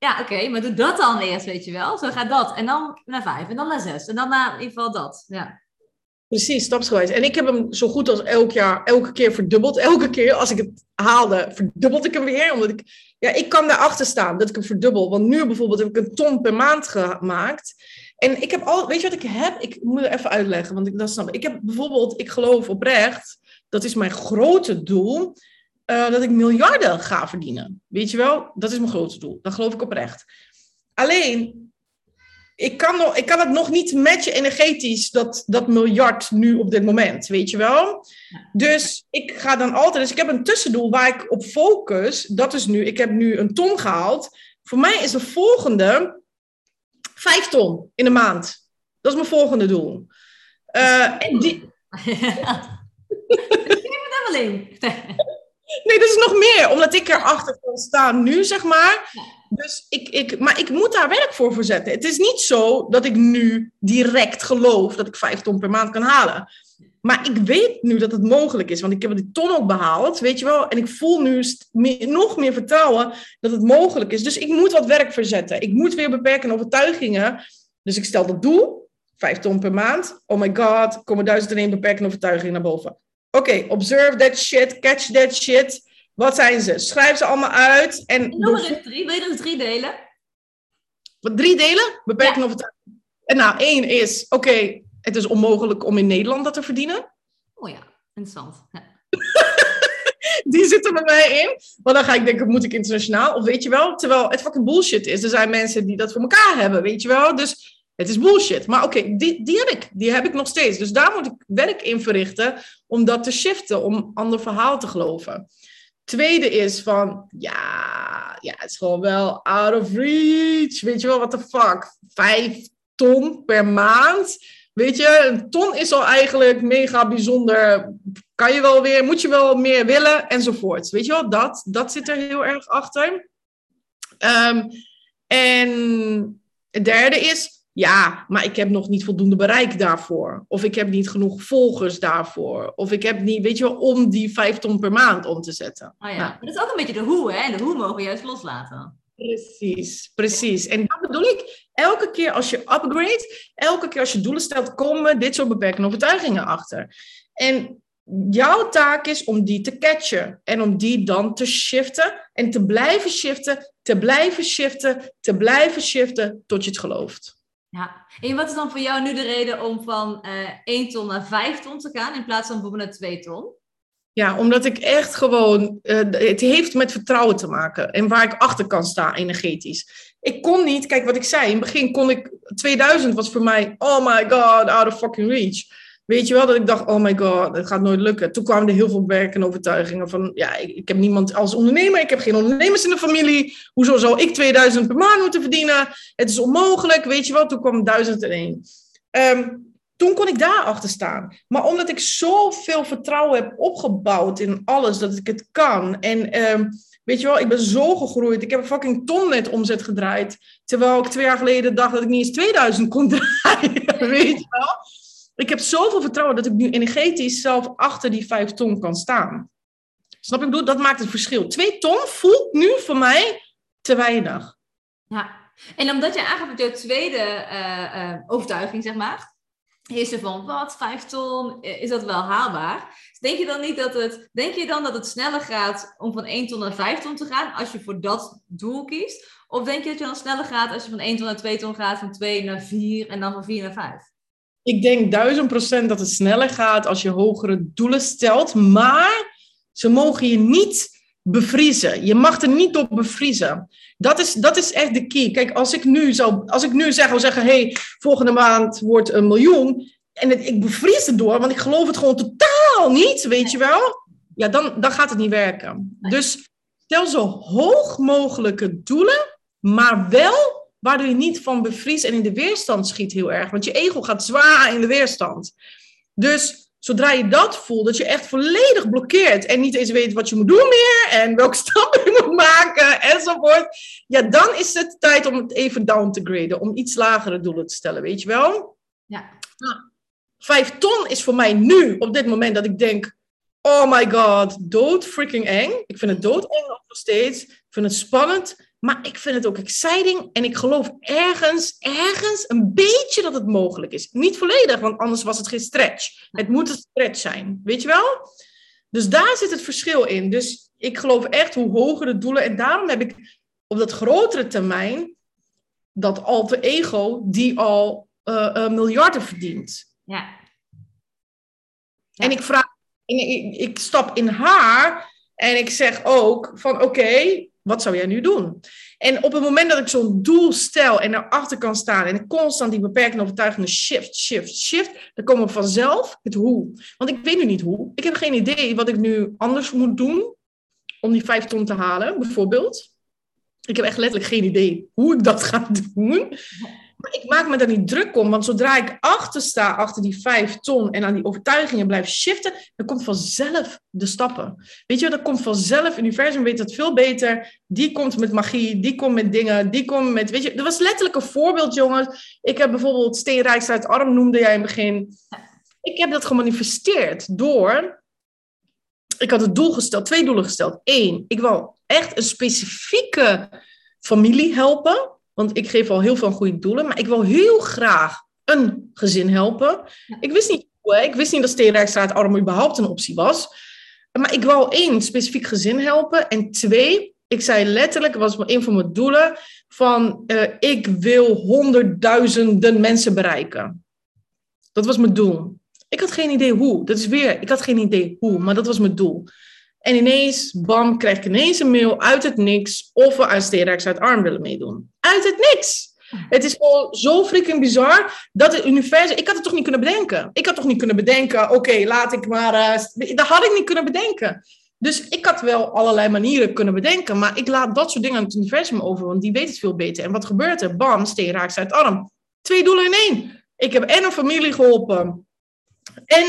ja, oké, maar doe dat dan eerst, weet je wel. Zo gaat dat. En dan naar 5, en dan naar 6. En dan naar in ieder geval dat, ja. Precies, stapsgewijs. En ik heb hem zo goed als elke keer verdubbeld. Elke keer als ik het haalde, verdubbelde ik hem weer. Omdat ik kan daarachter staan dat ik hem verdubbel. Want nu bijvoorbeeld heb ik een ton per maand gemaakt. En ik heb weet je wat ik heb? Ik moet het even uitleggen, want dat snap ik. Ik heb bijvoorbeeld, ik geloof oprecht, dat is mijn grote doel. Dat ik miljarden ga verdienen. Weet je wel? Dat is mijn grote doel. Dat geloof ik oprecht. Alleen, ik kan het nog niet matchen energetisch... dat miljard nu op dit moment. Weet je wel? Dus ik ga dan altijd... Dus ik heb een tussendoel waar ik op focus. Dat is nu... Ik heb nu een ton gehaald. Voor mij is de volgende... 5 ton in de maand. Dat is mijn volgende doel. En die... Nee, dat is nog meer, omdat ik erachter kan staan nu, zeg maar. Dus maar ik moet daar werk voor verzetten. Het is niet zo dat ik nu direct geloof dat ik 5 ton per maand kan halen. Maar ik weet nu dat het mogelijk is, want ik heb die ton ook behaald, weet je wel. En ik voel nu nog meer vertrouwen dat het mogelijk is. Dus ik moet wat werk verzetten. Ik moet weer beperkende overtuigingen. Dus ik stel dat doel, 5 ton per maand. Oh my god, komen 1001 beperkende overtuigingen naar boven. Oké, observe that shit, catch that shit. Wat zijn ze? Schrijf ze allemaal uit. En noem er eens drie. Wil je er eens drie delen? Wat, drie delen? Beperking of het... En nou, één is, oké, het is onmogelijk om in Nederland dat te verdienen. Oh ja, interessant. Ja. Die zitten bij mij in. Want dan ga ik denken, moet ik internationaal? Of weet je wel, terwijl het fucking bullshit is. Er zijn mensen die dat voor elkaar hebben, weet je wel. Dus het is bullshit. Maar oké, die heb ik nog steeds. Dus daar moet ik werk in verrichten om dat te shiften, om een ander verhaal te geloven. Tweede is van, ja, het is gewoon wel out of reach. Weet je wel, what the fuck? 5 ton per maand. Weet je, 1 ton is al eigenlijk mega bijzonder. Kan je wel weer, moet je wel meer willen, enzovoort. Weet je wel, dat zit er heel erg achter. En het derde is, ja, maar ik heb nog niet voldoende bereik daarvoor. Of ik heb niet genoeg volgers daarvoor. Of ik heb niet, weet je wel, om die 5 ton per maand om te zetten. Oh ja, nou. Dat is ook een beetje de hoe, hè? De hoe mogen we juist loslaten. Precies. En dat bedoel ik, elke keer als je upgrade, elke keer als je doelen stelt, komen dit soort beperkende overtuigingen achter. En jouw taak is om die te catchen en om die dan te shiften en te blijven shiften tot je het gelooft. Ja, en wat is dan voor jou nu de reden om van 1 ton naar 5 ton te gaan in plaats van bijvoorbeeld naar 2 ton? Ja, omdat ik echt gewoon... het heeft met vertrouwen te maken. En waar ik achter kan staan energetisch. Ik kon niet... Kijk wat ik zei. In het begin kon ik... 2000 was voor mij... Oh my god, out of fucking reach. Weet je wel? Dat ik dacht... Oh my god, het gaat nooit lukken. Toen kwamen er heel veel werken en overtuigingen van... Ja, ik heb niemand als ondernemer. Ik heb geen ondernemers in de familie. Hoezo zou ik 2000 per maand moeten verdienen? Het is onmogelijk. Weet je wel? Toen kwam 1001. Toen kon ik daar achter staan. Maar omdat ik zoveel vertrouwen heb opgebouwd in alles, dat ik het kan. En weet je wel, ik ben zo gegroeid. Ik heb een fucking ton net omzet gedraaid. Terwijl ik 2 jaar geleden dacht dat ik niet eens 2000 kon draaien. Weet je wel? Ik heb zoveel vertrouwen dat ik nu energetisch zelf achter die 5 ton kan staan. Snap ik? Dat maakt het verschil. 2 ton voelt nu voor mij te weinig. Ja. En omdat je aangaf met jouw tweede overtuiging, zeg maar... Is er van, wat, 5 ton, is dat wel haalbaar? Denk je dan dat het sneller gaat om van 1 ton naar 5 ton te gaan, als je voor dat doel kiest? Of denk je dat je dan sneller gaat als je van 1 ton naar 2 ton gaat, van 2 naar 4 en dan van 4 naar 5? Ik denk 1000% dat het sneller gaat als je hogere doelen stelt, maar ze mogen je niet bevriezen. Je mag er niet op bevriezen. Dat is echt de key. Kijk, als ik nu zou zeggen... hey, volgende maand wordt 1 miljoen... en ik bevries het door, want ik geloof het gewoon totaal niet, weet je wel? Ja, dan gaat het niet werken. Dus stel zo hoog mogelijke doelen, maar wel waardoor je niet van bevries en in de weerstand schiet heel erg. Want je ego gaat zwaar in de weerstand. Dus... Zodra je dat voelt, dat je echt volledig blokkeert en niet eens weet wat je moet doen meer en welke stappen je moet maken enzovoort. Ja, dan is het tijd om het even down te graden, om iets lagere doelen te stellen, weet je wel? Ja. 5 ton is voor mij nu, op dit moment, dat ik denk, oh my god, dood freaking eng. Ik vind het doodeng nog steeds, ik vind het spannend. Maar ik vind het ook exciting en ik geloof ergens een beetje dat het mogelijk is. Niet volledig, want anders was het geen stretch. Het moet een stretch zijn, weet je wel? Dus daar zit het verschil in. Dus ik geloof echt hoe hoger de doelen... En daarom heb ik op dat grotere termijn dat alter ego die al miljarden verdient. Ja. Ja. En ik stap in haar en ik zeg ook van oké, wat zou jij nu doen? En op het moment dat ik zo'n doel stel en erachter kan staan... en ik constant die beperkende overtuigingen shift... dan komen we vanzelf het hoe. Want ik weet nu niet hoe. Ik heb geen idee wat ik nu anders moet doen... om die 5 ton te halen, bijvoorbeeld. Ik heb echt letterlijk geen idee hoe ik dat ga doen. Maar ik maak me daar niet druk om. Want zodra ik achtersta achter die 5 ton... en aan die overtuigingen blijf shiften... dan komt vanzelf de stappen. Weet je, dat komt vanzelf. Het universum weet dat veel beter. Die komt met magie, die komt met dingen, die komt met... Weet je, dat was letterlijk een voorbeeld, jongens. Ik heb bijvoorbeeld Steenrijk Straatarm, noemde jij in het begin. Ik heb dat gemanifesteerd door... Ik had het doel gesteld, 2 doelen gesteld. 1, ik wou echt een specifieke familie helpen... Want ik geef al heel veel goede doelen. Maar ik wil heel graag een gezin helpen. Ik wist niet hoe. Ik wist niet dat Steenrijk Straatarm überhaupt een optie was. Maar ik wou 1, specifiek gezin helpen. En 2, ik zei letterlijk, was een van mijn doelen, van ik wil 100.000 mensen bereiken. Dat was mijn doel. Ik had geen idee hoe. Dat is weer, ik had geen idee hoe, maar dat was mijn doel. En ineens, bam, krijg ik ineens een mail uit het niks of we aan Steenrijk Straatarm willen meedoen. Uit het niks! Het is al zo freaking bizar dat het universum... Ik had het toch niet kunnen bedenken? Ik had toch niet kunnen bedenken, oké, laat ik maar... dat had ik niet kunnen bedenken. Dus ik had wel allerlei manieren kunnen bedenken, maar ik laat dat soort dingen aan het universum over, want die weet het veel beter. En wat gebeurt er? Bam, Steenrijk Straatarm. 2 doelen in 1. Ik heb en een familie geholpen. En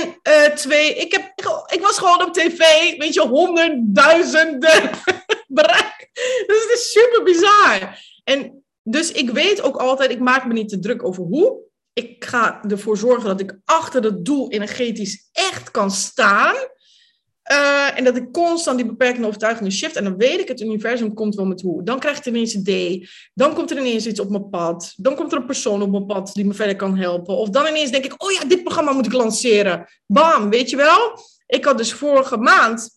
2, ik was gewoon op tv, weet je, 100.000 bereikt. Dus het is super bizar. En dus ik weet ook altijd, ik maak me niet te druk over hoe. Ik ga ervoor zorgen dat ik achter dat doel energetisch echt kan staan. En dat ik constant die beperkende overtuigingen shift. En dan weet ik, het universum komt wel met hoe. Dan krijg ik ineens een idee. Dan komt er ineens iets op mijn pad. Dan komt er een persoon op mijn pad die me verder kan helpen. Of dan ineens denk ik, oh ja, dit programma moet ik lanceren. Bam, weet je wel? Ik had dus vorige maand,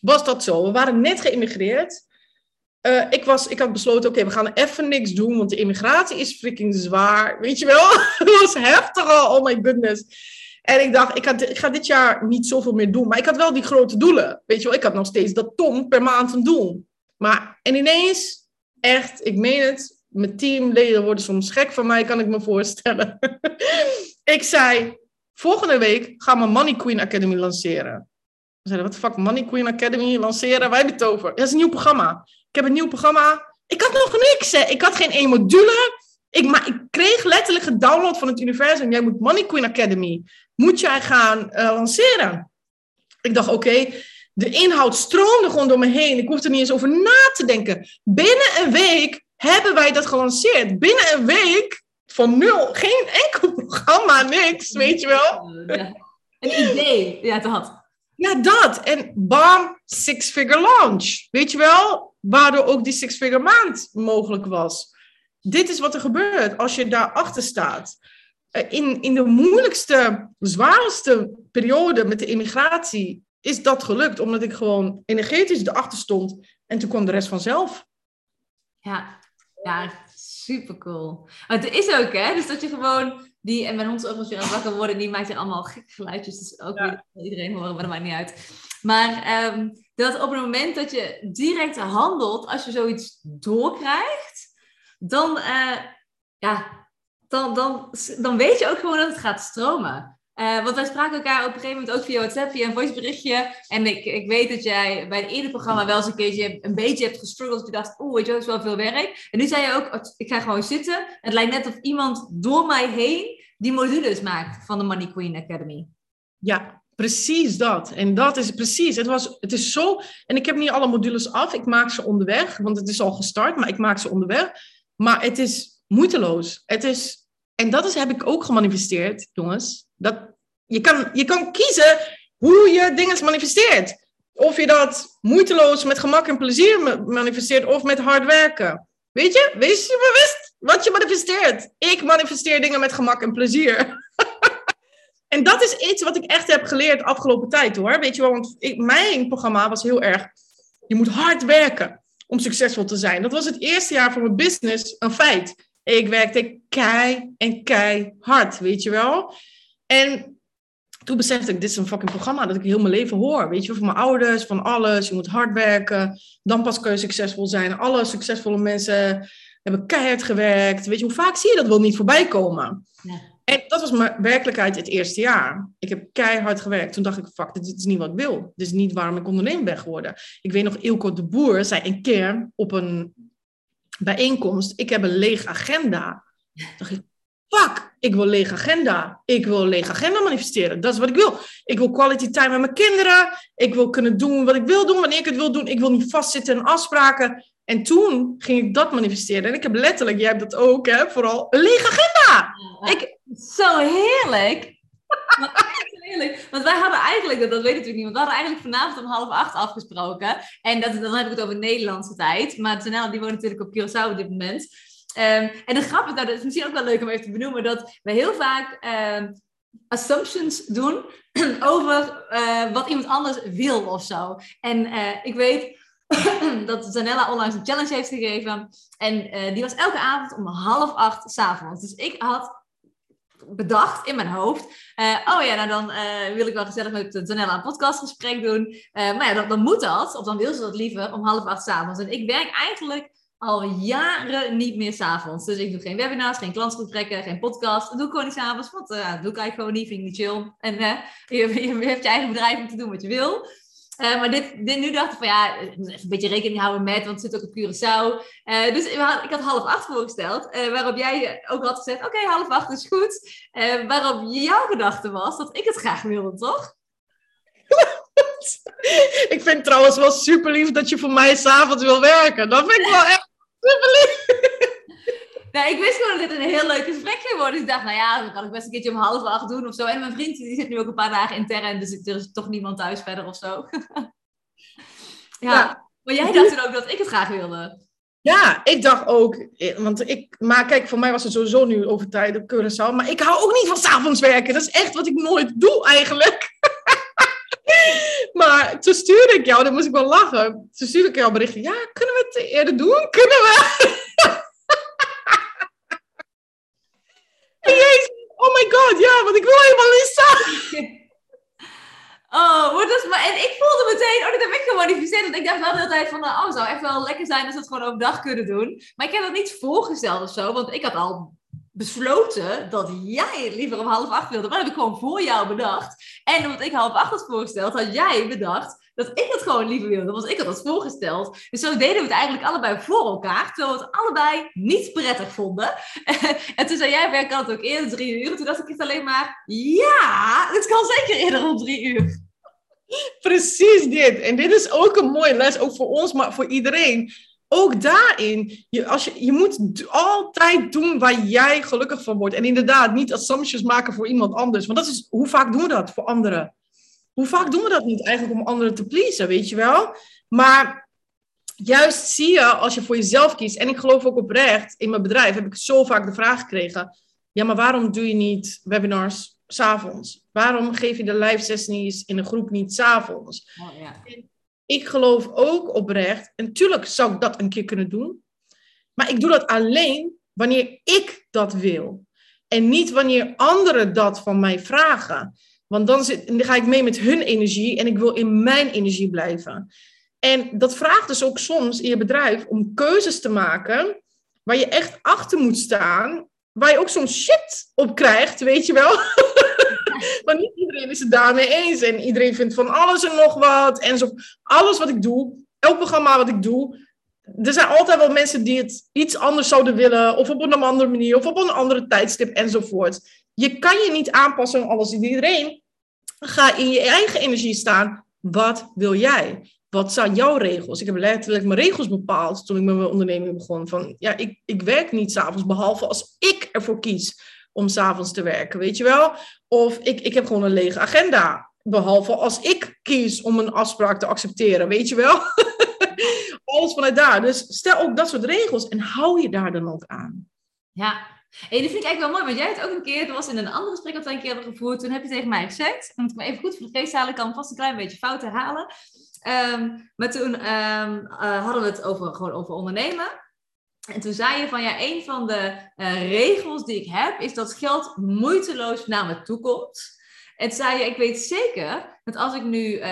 was dat zo. We waren net geïmmigreerd. Ik had besloten, oké, we gaan even niks doen, want de immigratie is freaking zwaar. Weet je wel? Het was heftig al, oh my goodness. En ik dacht, ik ga dit jaar niet zoveel meer doen. Maar ik had wel die grote doelen. Weet je wel, ik had nog steeds dat ton per maand een doel. Maar, en ineens, echt, ik meen het. Mijn teamleden worden soms gek van mij, kan ik me voorstellen. Ik zei, volgende week gaan we Money Queen Academy lanceren. We zeiden, wat de fuck, Money Queen Academy lanceren? Wij hebben het over. Dat is een nieuw programma. Ik heb een nieuw programma. Ik had nog niks, hè. Ik had geen 1 module. Maar ik kreeg letterlijk gedownload van het universum. Jij moet Money Queen Academy. Moet jij gaan lanceren? Ik dacht, oké. De inhoud stroomde gewoon door me heen. Ik hoefde er niet eens over na te denken. Binnen een week hebben wij dat gelanceerd. Binnen een week van 0. Geen enkel programma, niks. Weet je wel? Ja, een idee. Ja, het had. Ja, dat. En bam, 6-figure launch. Weet je wel? Waardoor ook die 6-figure maand mogelijk was. Dit is wat er gebeurt als je daarachter staat. In de moeilijkste, zwaarste periode met de immigratie is dat gelukt. Omdat ik gewoon energetisch erachter stond. En toen kwam de rest vanzelf. Ja, supercool. Maar het is ook, hè? Dus dat je gewoon... Die, en mijn hond is ook als je aan het wakker worden, die maakt hier allemaal gek geluidjes. Dus ook weer iedereen horen, maar dat maakt niet uit. Maar dat op het moment dat je direct handelt, als je zoiets doorkrijgt... Dan weet je ook gewoon dat het gaat stromen. Want wij spraken elkaar op een gegeven moment ook via WhatsApp, via een voiceberichtje. En ik weet dat jij bij het eerder programma wel eens een keertje een beetje hebt gestruggeld. Dat je dacht, weet je, dat is wel veel werk. En nu zei je ook, ik ga gewoon zitten. Het lijkt net of iemand door mij heen die modules maakt van de Money Queen Academy. Ja, precies dat. En dat is precies. Het is zo... En ik heb niet alle modules af. Ik maak ze onderweg, want het is al gestart. Maar ik maak ze onderweg. Maar het is moeiteloos. En dat heb ik ook gemanifesteerd, jongens. Dat, je kan kiezen hoe je dingen manifesteert. Of je dat moeiteloos met gemak en plezier manifesteert of met hard werken. Weet je? Wees je bewust wat je manifesteert. Ik manifesteer dingen met gemak en plezier. En dat is iets wat ik echt heb geleerd de afgelopen tijd, hoor. Weet je wel, want mijn programma was heel erg... Je moet hard werken om succesvol te zijn. Dat was het eerste jaar van mijn business een feit. Ik werkte keihard, weet je wel. En toen besefte ik, dit is een fucking programma dat ik heel mijn leven hoor. Weet je wel, van mijn ouders, van alles. Je moet hard werken, dan pas kun je succesvol zijn. Alle succesvolle mensen hebben keihard gewerkt. Weet je, hoe vaak zie je dat wel niet voorbij komen? Ja. En dat was mijn werkelijkheid het eerste jaar. Ik heb keihard gewerkt. Toen dacht ik, fuck, dit is niet wat ik wil. Dit is niet waarom ik ondernemer ben geworden. Ik weet nog, Ilko de Boer zei een keer op een bijeenkomst... Ik heb een leeg agenda. Toen dacht ik, fuck, ik wil leeg agenda. Ik wil leeg agenda manifesteren. Dat is wat ik wil. Ik wil quality time met mijn kinderen. Ik wil kunnen doen wat ik wil doen, wanneer ik het wil doen. Ik wil niet vastzitten in afspraken. En toen ging ik dat manifesteren. En ik heb letterlijk, jij hebt dat ook, hè, vooral een leeg agenda. Zo heerlijk. Want wij hadden eigenlijk, dat weet ik natuurlijk niet, want we hadden eigenlijk vanavond om 7:30 afgesproken. En dan heb ik het over Nederlandse tijd. Maar Janella, die woont natuurlijk op Curaçao op dit moment. En de grap is, dat is misschien ook wel leuk om even te benoemen, dat we heel vaak assumptions doen over wat iemand anders wil of zo. En ik weet dat Janella onlangs een challenge heeft gegeven. En die was elke avond om 7:30 s'avonds. Dus ik had bedacht in mijn hoofd. Wil ik wel gezellig met Janella een podcastgesprek doen. Maar dan moet dat. Of dan wil ze dat liever om 7:30 s'avonds. En ik werk eigenlijk al jaren niet meer s'avonds. Dus ik doe geen webinars, geen klantengesprekken, geen podcast. Dat doe ik gewoon niet s'avonds, want dat doe ik eigenlijk gewoon niet. Vind ik niet chill. En je hebt je eigen bedrijf om te doen wat je wil. Maar nu dacht ik van ja, even een beetje rekening houden met, want het zit ook op Curaçao. Dus ik had 7:30 voorgesteld, waarop jij ook had gezegd, oké, 7:30 is goed. Waarop jouw gedachte was dat ik het graag wilde, toch? Ik vind het trouwens wel super lief dat je voor mij s'avonds wil werken. Dat vind ik wel echt super lief. Nou, ik wist gewoon dat dit een heel leuk gesprek ging worden. Dus ik dacht, nou ja, dan kan ik best een keertje om 7:30 doen of zo. En mijn vriend die zit nu ook een paar dagen intern, dus er is toch niemand thuis verder of zo. Ja, maar jij dacht toen ook dat ik het graag wilde. Ja, ik dacht ook, maar kijk, voor mij was het sowieso nu over tijd op Curaçao. Maar ik hou ook niet van 's avonds werken. Dat is echt wat ik nooit doe eigenlijk. Maar toen stuurde ik jou, dan moest ik wel lachen. Toen stuurde ik jou berichten, ja, kunnen we het eerder doen? Kunnen we? Oh my god, ja, want ik wil helemaal niet staan. Oh, wat is maar. En ik voelde meteen, dit heb ik gemanifesteerd. Want ik dacht wel de hele tijd van, het zou echt wel lekker zijn als we het gewoon overdag kunnen doen. Maar ik heb dat niet voorgesteld of zo, want ik had al besloten dat jij het liever om 7:30 wilde. Maar dat heb ik gewoon voor jou bedacht. En omdat ik 7:30 had voorgesteld, had jij bedacht dat ik het gewoon liever wilde, want ik had dat voorgesteld. Dus zo deden we het eigenlijk allebei voor elkaar, terwijl we het allebei niet prettig vonden. En toen zei jij, werk kan het ook eerder 3 uur. Toen dacht ik het alleen maar, ja, het kan zeker eerder om 3 uur. Precies dit. En dit is ook een mooie les, ook voor ons, maar voor iedereen. Ook daarin, je moet altijd doen waar jij gelukkig van wordt. En inderdaad, niet assumptions maken voor iemand anders. Want dat is, hoe vaak doen we dat voor anderen? Hoe vaak doen we dat niet eigenlijk om anderen te pleasen, weet je wel? Maar juist zie je, als je voor jezelf kiest, en ik geloof ook oprecht, in mijn bedrijf heb ik zo vaak de vraag gekregen, ja, maar waarom doe je niet webinars 's avonds? Waarom geef je de live sessies in een groep niet 's avonds? Oh, ja. Ik geloof ook oprecht, en tuurlijk zou ik dat een keer kunnen doen, maar ik doe dat alleen wanneer ik dat wil. En niet wanneer anderen dat van mij vragen. Want dan ga ik mee met hun energie en ik wil in mijn energie blijven. En dat vraagt dus ook soms in je bedrijf om keuzes te maken waar je echt achter moet staan. Waar je ook soms shit op krijgt, weet je wel. Maar niet iedereen is het daarmee eens. En iedereen vindt van alles en nog wat. En zo, alles wat ik doe, elk programma wat ik doe. Er zijn altijd wel mensen die het iets anders zouden willen. Of op een andere manier, of op een andere tijdstip enzovoort. Je kan je niet aanpassen aan alles en iedereen. Ga in je eigen energie staan. Wat wil jij? Wat zijn jouw regels? Ik heb letterlijk mijn regels bepaald toen ik met mijn onderneming begon. Van, ja, ik werk niet 's avonds, behalve als ik ervoor kies om 's avonds te werken, weet je wel? Of ik heb gewoon een lege agenda, behalve als ik kies om een afspraak te accepteren, weet je wel? Alles vanuit daar. Dus stel ook dat soort regels en hou je daar dan ook aan. Ja. Hey, dat vind ik eigenlijk wel mooi, want jij hebt ook een keer, dat was in een andere gesprek dat wij een keer gevoerd, toen heb je tegen mij gezegd, moet ik me even goed voor de geest halen, ik kan vast een klein beetje fout herhalen. Maar toen hadden we het over ondernemen. En toen zei je van, ja, een van de regels die ik heb, is dat geld moeiteloos naar me toe komt. En toen zei je, ik weet zeker dat als ik nu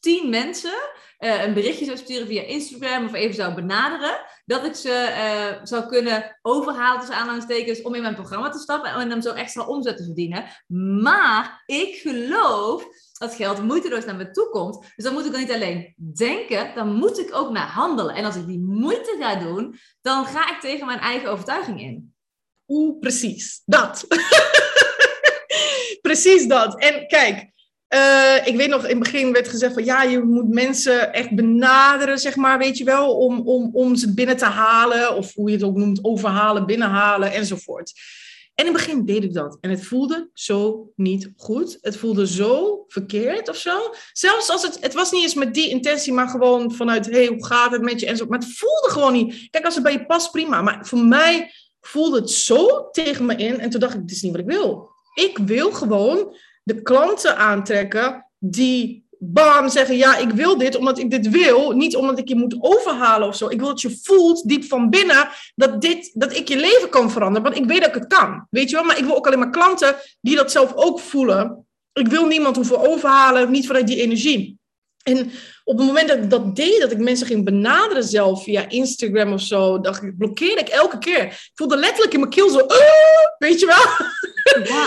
10 mensen een berichtje zou sturen via Instagram of even zou benaderen, dat ik ze zou kunnen overhalen tussen aanhalingstekens om in mijn programma te stappen en dan zo extra omzet te verdienen. Maar ik geloof dat geld moeiteloos naar me toe komt. Dus dan moet ik dan niet alleen denken, dan moet ik ook naar handelen. En als ik die moeite ga doen, dan ga ik tegen mijn eigen overtuiging in. Oeh, precies. Dat. Precies dat. En kijk, ik weet nog, in het begin werd gezegd van ja, je moet mensen echt benaderen, zeg maar, weet je wel, om ze binnen te halen, of hoe je het ook noemt, overhalen, binnenhalen, enzovoort. En in het begin deed ik dat. En het voelde zo niet goed. Het voelde zo verkeerd of zo. Zelfs als het was niet eens met die intentie, maar gewoon vanuit, hey, hoe gaat het met je, enzovoort. Maar het voelde gewoon niet. Kijk, als het bij je past, prima. Maar voor mij voelde het zo tegen me in. En toen dacht ik, dit is niet wat ik wil. ik wil gewoon de klanten aantrekken die bam zeggen, ja, ik wil dit omdat ik dit wil. Niet omdat ik je moet overhalen of zo. Ik wil dat je voelt diep van binnen dat ik je leven kan veranderen. Want ik weet dat ik het kan, weet je wel. Maar ik wil ook alleen maar klanten die dat zelf ook voelen. Ik wil niemand hoeven overhalen, niet vanuit die energie. En op het moment dat ik dat deed, dat ik mensen ging benaderen zelf via Instagram of zo, blokkeerde ik elke keer. Ik voelde letterlijk in mijn keel zo, weet je wel. Ja.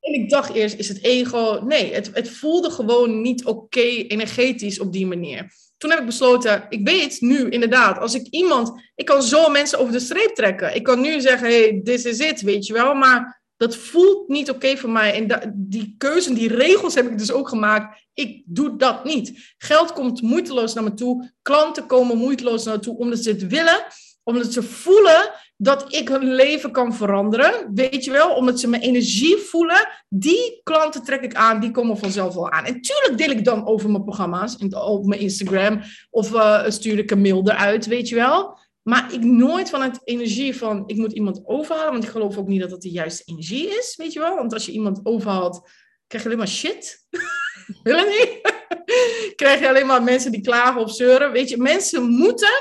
En ik dacht eerst, is het ego? Nee, het voelde gewoon niet oké energetisch op die manier. Toen heb ik besloten, ik weet nu inderdaad, als ik iemand... Ik kan zo mensen over de streep trekken. Ik kan nu zeggen, hey, this is it, weet je wel. Maar dat voelt niet oké voor mij. En die keuze, die regels heb ik dus ook gemaakt. Ik doe dat niet. Geld komt moeiteloos naar me toe. Klanten komen moeiteloos naar me toe omdat ze het willen. Omdat ze voelen dat ik hun leven kan veranderen. Weet je wel? Omdat ze mijn energie voelen. Die klanten trek ik aan. Die komen vanzelf wel aan. En tuurlijk deel ik dan over mijn programma's. Op mijn Instagram. Of stuur ik een mail eruit. Weet je wel? Maar ik nooit vanuit energie van... Ik moet iemand overhalen. Want ik geloof ook niet dat dat de juiste energie is. Weet je wel? Want als je iemand overhaalt... Krijg je alleen maar shit. Wil je niet? Krijg je alleen maar mensen die klagen of zeuren. Weet je? Mensen moeten...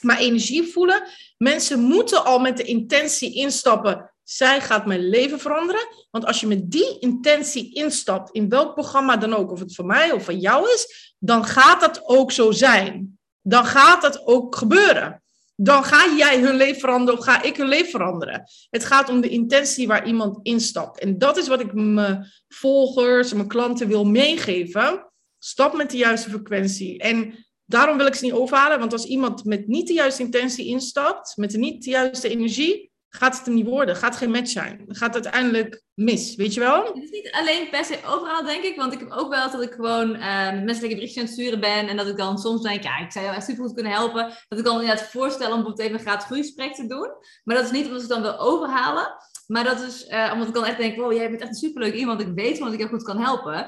maar energie voelen. Mensen moeten al met de intentie instappen. Zij gaat mijn leven veranderen. Want als je met die intentie instapt, in welk programma dan ook, of het van mij of van jou is, dan gaat dat ook zo zijn. Dan gaat dat ook gebeuren. Dan ga jij hun leven veranderen of ga ik hun leven veranderen. Het gaat om de intentie waar iemand instapt. En dat is wat ik mijn volgers en mijn klanten wil meegeven. Stap met de juiste frequentie. En daarom wil ik ze niet overhalen, want als iemand met niet de juiste intentie instapt, met de niet de juiste energie, gaat het hem niet worden. Gaat geen match zijn. Gaat het uiteindelijk mis, weet je wel? Het is niet alleen per se overal, denk ik, want ik heb ook wel eens dat ik gewoon menselijke berichtjes aan het sturen ben en dat ik dan soms denk, ja, ik zou jou echt super goed kunnen helpen. Dat ik dan inderdaad voorstel om bijvoorbeeld even een gratis groeigesprek te doen, maar dat is niet omdat ik dan wil overhalen. Maar dat is, omdat ik dan echt denk, wow, jij bent echt een superleuk iemand, ik weet want ik jou goed kan helpen.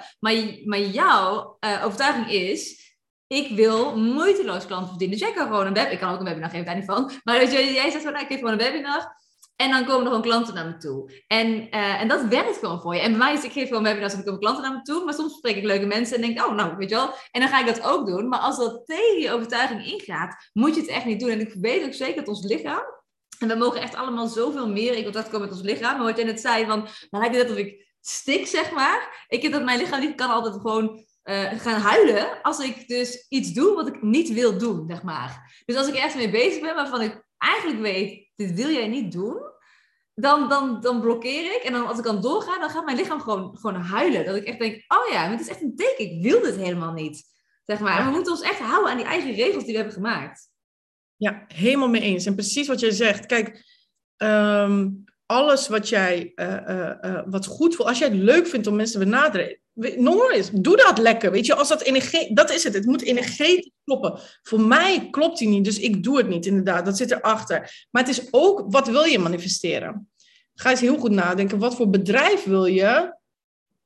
Maar jouw overtuiging is... Ik wil moeiteloos klanten verdienen. Dus jij kan gewoon een webinar. Ik kan ook een webinar geven, daar niet van. Maar weet je, jij zegt van, nou, ik geef gewoon een webinar. En dan komen er gewoon klanten naar me toe. En dat werkt gewoon voor je. En bij mij is, ik geef gewoon webinars en dan komen klanten naar me toe. Maar soms spreek ik leuke mensen en denk, oh, nou, weet je wel. En dan ga ik dat ook doen. Maar als dat tegen je overtuiging ingaat, moet je het echt niet doen. En ik weet ook zeker dat ons lichaam... En we mogen echt allemaal zoveel meer in contact komen met ons lichaam. Maar wat jij net zei, van, nou, lijkt het net of ik stik, zeg maar. Ik heb dat mijn lichaam niet kan altijd gewoon... gaan huilen als ik dus iets doe wat ik niet wil doen, zeg maar. Dus als ik ergens mee bezig ben waarvan ik eigenlijk weet, dit wil jij niet doen, dan blokkeer ik. En dan als ik dan doorga, dan gaat mijn lichaam gewoon huilen. Dat ik echt denk, oh ja, het is echt een teken, ik wil dit helemaal niet, zeg maar. En we moeten ons echt houden aan die eigen regels die we hebben gemaakt. Ja, helemaal mee eens. En precies wat jij zegt. Kijk, alles wat jij wat goed voelt, als jij het leuk vindt om mensen te benaderen, noem maar eens, doe dat lekker, weet je, als dat energie, dat is het moet energetisch kloppen. Voor mij klopt die niet, dus ik doe het niet, inderdaad, dat zit erachter. Maar het is ook, wat wil je manifesteren? Ga eens heel goed nadenken, wat voor bedrijf wil je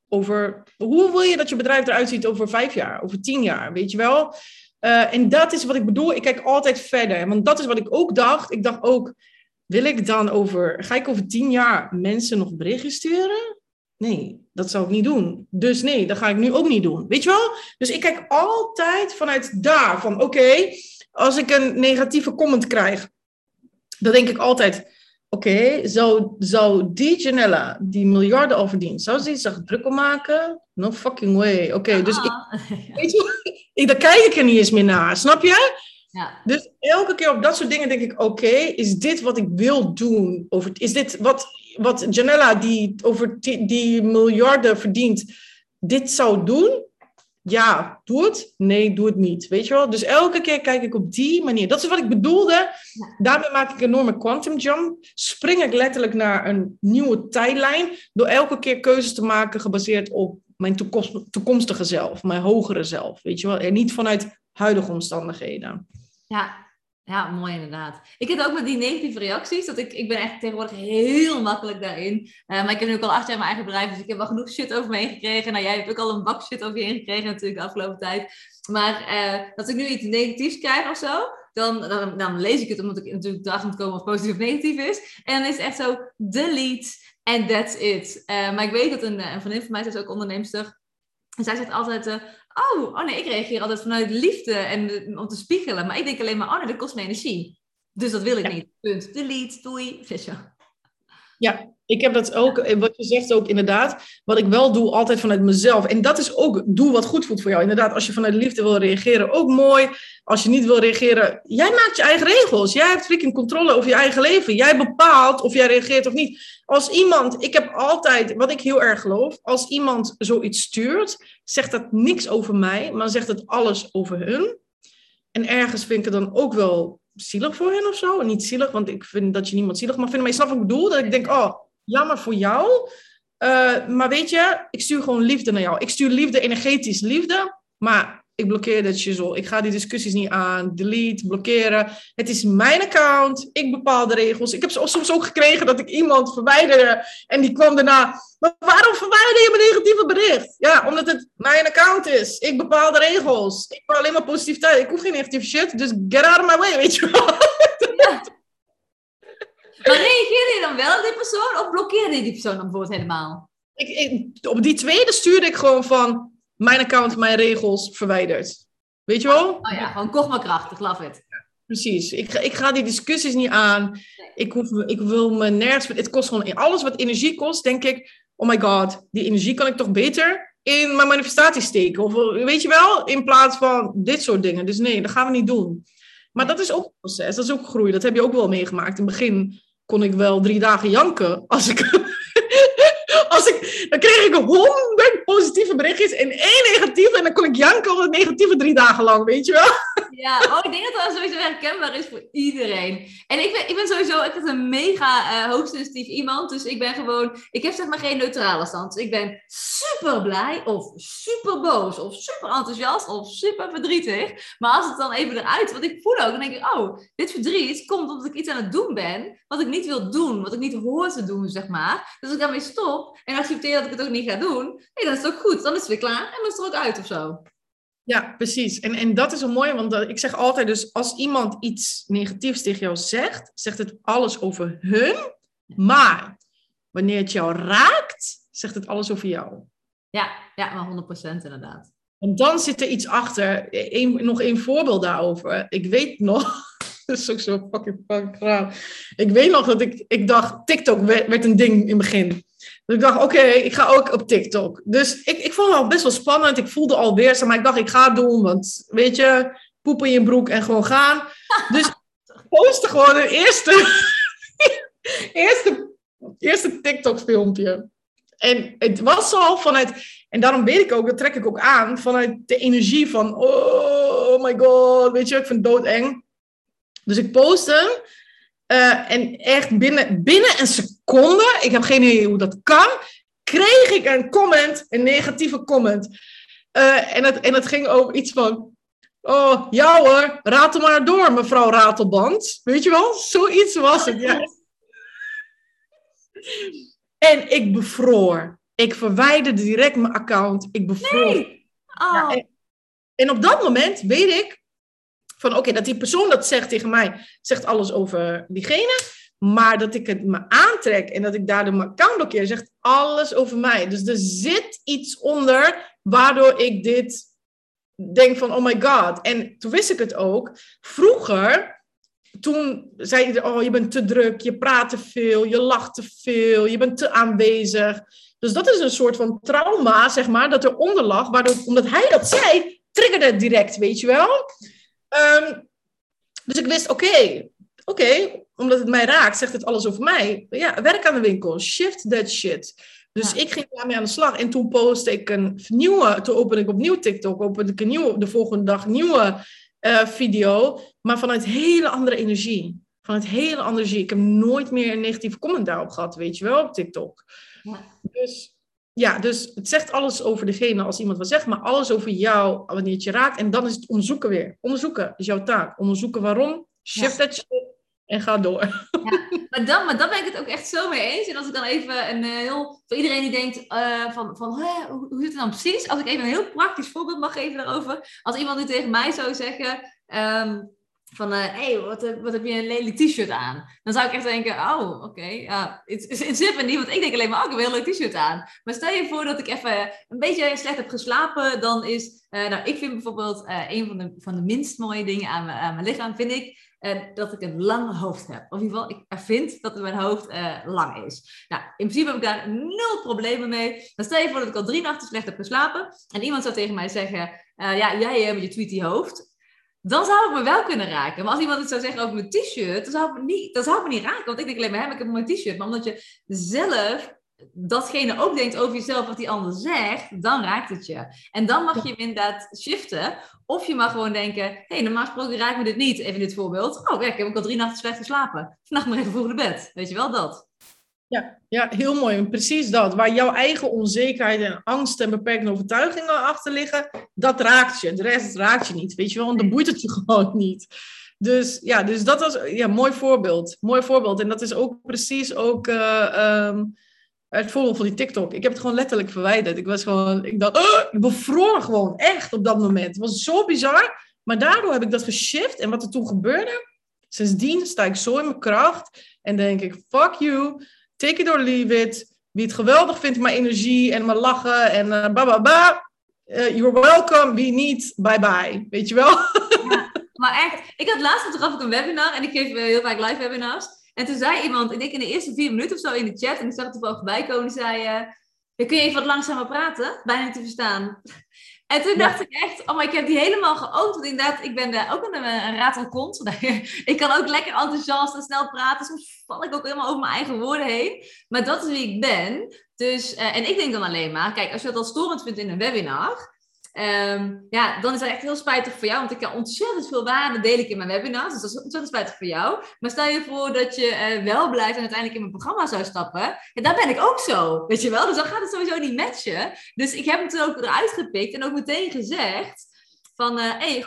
hoe wil je dat je bedrijf eruit ziet over 5 jaar, over 10 jaar, weet je wel? En dat is wat ik bedoel, ik kijk altijd verder, want dat is wat ik ook dacht. Ik dacht ook, ga ik over 10 jaar mensen nog berichten sturen? Nee, dat zou ik niet doen. Dus nee, dat ga ik nu ook niet doen. Weet je wel? Dus ik kijk altijd vanuit daar. Van oké, als ik een negatieve comment krijg, dan denk ik altijd... Oké, zou die Janella, die miljarden al verdient, zou ze zich druk om maken? No fucking way. Oké, dus daar kijk ik er niet eens meer naar. Snap je? Ja. Dus elke keer op dat soort dingen denk ik, oké, is dit wat ik wil doen? Is dit wat Janella, die miljarden verdient, dit zou doen? Ja, doe het. Nee, doe het niet. Weet je wel? Dus elke keer kijk ik op die manier. Dat is wat ik bedoelde. Daarmee maak ik een enorme quantum jump. Spring ik letterlijk naar een nieuwe tijdlijn. Door elke keer keuzes te maken gebaseerd op mijn toekomstige zelf. Mijn hogere zelf. Weet je wel? En niet vanuit huidige omstandigheden. Ja, mooi inderdaad. Ik heb ook met die negatieve reacties, dat ik ben echt tegenwoordig heel makkelijk daarin. Maar ik heb nu ook al 8 jaar mijn eigen bedrijf, dus ik heb wel genoeg shit over me heen gekregen. Nou, jij hebt ook al een bak shit over je heen gekregen natuurlijk de afgelopen tijd. Maar als ik nu iets negatiefs krijg of zo, dan lees ik het, omdat ik natuurlijk erachter moet komen of positief of negatief is. En dan is het echt zo, delete. And that's it. Maar ik weet dat een vriendin van mij, zij is ook onderneemster. En zij zegt altijd, ik reageer altijd vanuit liefde en om te spiegelen. Maar ik denk alleen maar, dat kost me energie. Dus dat wil ik niet. Punt. Delete, doei, flesje. Ja, ik heb dat ook, wat je zegt ook inderdaad, wat ik wel doe altijd vanuit mezelf. En dat is ook, doe wat goed voelt voor jou. Inderdaad, als je vanuit liefde wil reageren, ook mooi. Als je niet wil reageren, jij maakt je eigen regels. Jij hebt freaking controle over je eigen leven. Jij bepaalt of jij reageert of niet. Als iemand, ik heb altijd, wat ik heel erg geloof, als iemand zoiets stuurt, zegt dat niks over mij, maar zegt het alles over hun. En ergens vind ik het dan ook wel zielig voor hen of zo. Niet zielig, want ik vind dat je niemand zielig mag vinden. Maar je snapt wat ik bedoel? Dat ik denk, jammer voor jou. Maar weet je, ik stuur gewoon liefde naar jou. Ik stuur liefde, energetisch liefde. Maar ik blokkeer dat shizzle. Ik ga die discussies niet aan. Delete, blokkeren. Het is mijn account. Ik bepaal de regels. Ik heb soms ook gekregen dat ik iemand verwijderde. En die kwam daarna. Maar waarom verwijder je mijn negatieve bericht? Ja, omdat het mijn account is. Ik bepaal de regels. Ik wil alleen maar positiviteit. Ik hoef geen negatieve shit. Dus get out of my way, weet je wel. Ja. Maar reageerde je dan wel op die persoon? Of blokkeerde je die persoon dan bijvoorbeeld helemaal? Op die tweede stuurde ik gewoon van... Mijn account, mijn regels, verwijderd. Weet je wel? Oh ja, gewoon kocht maar krachtig, love it. Precies. Ik ga die discussies niet aan. Nee. Ik wil me nergens... Het kost gewoon alles wat energie kost, denk ik... Oh my god, die energie kan ik toch beter in mijn manifestatie steken? Of weet je wel? In plaats van dit soort dingen. Dus nee, dat gaan we niet doen. Maar dat is ook een proces. Dat is ook groei. Dat heb je ook wel meegemaakt. In het begin kon ik wel 3 dagen janken als ik... Dan kreeg ik 100 positieve berichtjes en 1 negatieve. En dan kon ik janken op het negatieve 3 dagen lang, weet je wel? Ja, ik denk dat dat sowieso herkenbaar is voor iedereen. En ik ben sowieso echt een mega hoogsensitief iemand. Dus ik ben gewoon... Ik heb zeg maar geen neutrale stand. Dus ik ben super blij of super boos of super enthousiast of super verdrietig. Maar als het dan even eruit... Want ik voel ook, dan denk ik... dit verdriet komt omdat ik iets aan het doen ben... wat ik niet wil doen, wat ik niet hoor te doen, zeg maar. Dus als ik daarmee stop en accepteer dat ik het ook niet ga doen... dan is het ook goed. Dan is het weer klaar en dan is het er ook uit of zo. Ja, precies. En dat is een mooie, want ik zeg altijd dus... als iemand iets negatiefs tegen jou zegt... zegt het alles over hun. Maar wanneer het jou raakt... zegt het alles over jou. Ja, maar 100% inderdaad. En dan zit er iets achter. Nog één voorbeeld daarover. Ik weet nog... dat is ook zo fucking raar. Ik weet nog dat ik dacht... TikTok werd een ding in het begin... Dus ik dacht, oké, ik ga ook op TikTok. Dus ik vond het al best wel spannend. Ik voelde alweer, maar ik dacht, ik ga het doen. Want weet je, poep in je broek en gewoon gaan. Dus ik postte gewoon een eerste TikTok filmpje. En het was al vanuit... En daarom weet ik ook, dat trek ik ook aan... vanuit de energie van... Oh my god, weet je, ik vind het doodeng. Dus ik postte... en echt binnen een seconde, ik heb geen idee hoe dat kan, kreeg ik een negatieve comment. En het ging over iets van, ja hoor, ratel maar door, mevrouw Ratelband. Weet je wel, zoiets was het. Ja. En ik bevroor. Ik verwijderde direct mijn account. Ik bevroor. Nee. Oh. Ja, en op dat moment weet ik, van oké, dat die persoon dat zegt tegen mij, zegt alles over diegene. Maar dat ik het me aantrek en dat ik daardoor mijn account blokkeer, zegt alles over mij. Dus er zit iets onder waardoor ik dit denk van oh my god. En toen wist ik het ook. Vroeger, toen zei je, je bent te druk, je praat te veel, je lacht te veel, je bent te aanwezig. Dus dat is een soort van trauma, zeg maar, dat eronder lag. Waardoor, omdat hij dat zei, triggerde het direct, weet je wel. Dus ik wist, oké, omdat het mij raakt, zegt het alles over mij. Ja, werk aan de winkel, shift that shit. Dus ik ging daarmee aan de slag. En toen postte ik toen opende ik opnieuw TikTok, opende ik de volgende dag nieuwe video. Maar vanuit hele andere energie. Ik heb nooit meer een negatieve comment daarop gehad, weet je wel, op TikTok. Ja. Dus het zegt alles over degene als iemand wat zegt, maar alles over jou wanneer het je raakt. En dan is het onderzoeken weer. Onderzoeken is jouw taak. Onderzoeken waarom, shift dat shit en ga door. Ja, maar dan ben ik het ook echt zo mee eens. En als ik dan even voor iedereen die denkt hoe zit het dan precies? Als ik even een heel praktisch voorbeeld mag geven daarover. Als iemand nu tegen mij zou zeggen, van, hey, wat heb je een lelijk t-shirt aan? Dan zou ik echt denken, oh, oké, ja, het zit me niet, want ik denk alleen maar, ik heb een heel leuk t-shirt aan. Maar stel je voor dat ik even een beetje slecht heb geslapen, dan is, ik vind bijvoorbeeld een van de minst mooie dingen aan mijn lichaam, vind ik, dat ik een lang hoofd heb. Of in ieder geval, ik vind dat mijn hoofd lang is. Nou, in principe heb ik daar nul problemen mee. Dan stel je voor dat ik al 3 nachten slecht heb geslapen, en iemand zou tegen mij zeggen, ja, jij met je tweety hoofd. Dan zou ik me wel kunnen raken. Maar als iemand het zou zeggen over mijn t-shirt, dan zou ik me niet raken. Want ik denk alleen maar, ik heb een mooi t-shirt. Maar omdat je zelf datgene ook denkt over jezelf wat die ander zegt, dan raakt het je. En dan mag je inderdaad shiften. Of je mag gewoon denken, hey, normaal gesproken raakt me dit niet. Even in dit voorbeeld. Oh, ja, ik heb ook al 3 nachten slecht geslapen. Vannacht maar even vroeg naar bed. Weet je wel, dat. Ja, heel mooi. En precies dat. Waar jouw eigen onzekerheid en angst en beperkende overtuigingen achter liggen, dat raakt je. De rest raakt je niet, weet je wel. Want dan boeit het je gewoon niet. Dus ja, dus dat was een mooi voorbeeld. Mooi voorbeeld. En dat is ook precies ook het voorbeeld van die TikTok. Ik heb het gewoon letterlijk verwijderd. Ik dacht, ik bevroor gewoon echt op dat moment. Het was zo bizar. Maar daardoor heb ik dat geshift. En wat er toen gebeurde, sindsdien sta ik zo in mijn kracht. En denk ik, fuck you. Take it or leave it. Wie het geweldig vindt, mijn energie en mijn lachen en you're welcome. Wie niet, bye bye. Weet je wel? Ja, maar echt, ik had laatst nog een webinar en ik geef heel vaak live webinars. En toen zei iemand, ik denk in de eerste 4 minuten of zo in de chat, en ik zag het er voorbij komen, die zei, kun je even wat langzamer praten? Bijna niet te verstaan. En toen dacht ik echt, ik heb die helemaal geoond. Want inderdaad, ik ben daar ook een ratelkont. Ik kan ook lekker enthousiast en snel praten. Soms val ik ook helemaal over mijn eigen woorden heen. Maar dat is wie ik ben. Dus, en ik denk dan alleen maar, kijk, als je dat al storend vindt in een webinar, dan is dat echt heel spijtig voor jou. Want ik kan ontzettend veel waarde delen in mijn webinars. Dus dat is ontzettend spijtig voor jou. Maar stel je voor dat je wel blijft en uiteindelijk in mijn programma zou stappen. Ja, daar ben ik ook zo. Weet je wel? Dus dan gaat het sowieso niet matchen. Dus ik heb hem toen ook eruit gepikt en ook meteen gezegd van, ik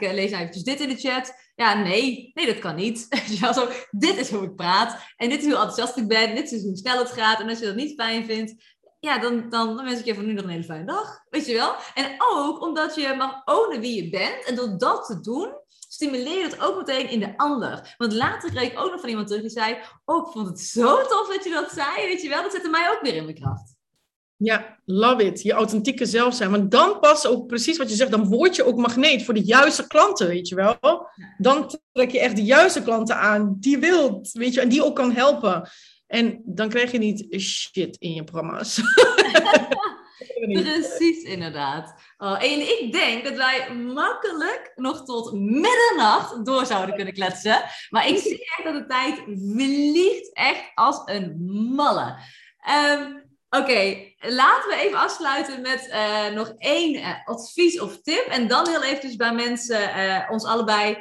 lees nou eventjes dit in de chat. Ja, nee, dat kan niet. Zo, dit is hoe ik praat. En dit is hoe enthousiast ik ben. Dit is hoe snel het gaat. En als je dat niet fijn vindt, ja, dan wens ik je van nu nog een hele fijne dag. Weet je wel? En ook omdat je mag ownen wie je bent. En door dat te doen, stimuleer het ook meteen in de ander. Want later kreeg ik ook nog van iemand terug die zei, ik vond het zo tof dat je dat zei. Weet je wel? Dat zette mij ook weer in mijn kracht. Ja, love it. Je authentieke zelf zijn. Want dan past ook precies wat je zegt. Dan word je ook magneet voor de juiste klanten, weet je wel? Dan trek je echt de juiste klanten aan die je wilt, weet je? En die ook kan helpen. En dan krijg je niet shit in je programma's. Precies, inderdaad. En ik denk dat wij makkelijk nog tot middernacht door zouden kunnen kletsen. Maar ik zie echt dat de tijd vliegt echt als een malle. Oké, laten we even afsluiten met nog 1 advies of tip. En dan heel eventjes bij mensen ons allebei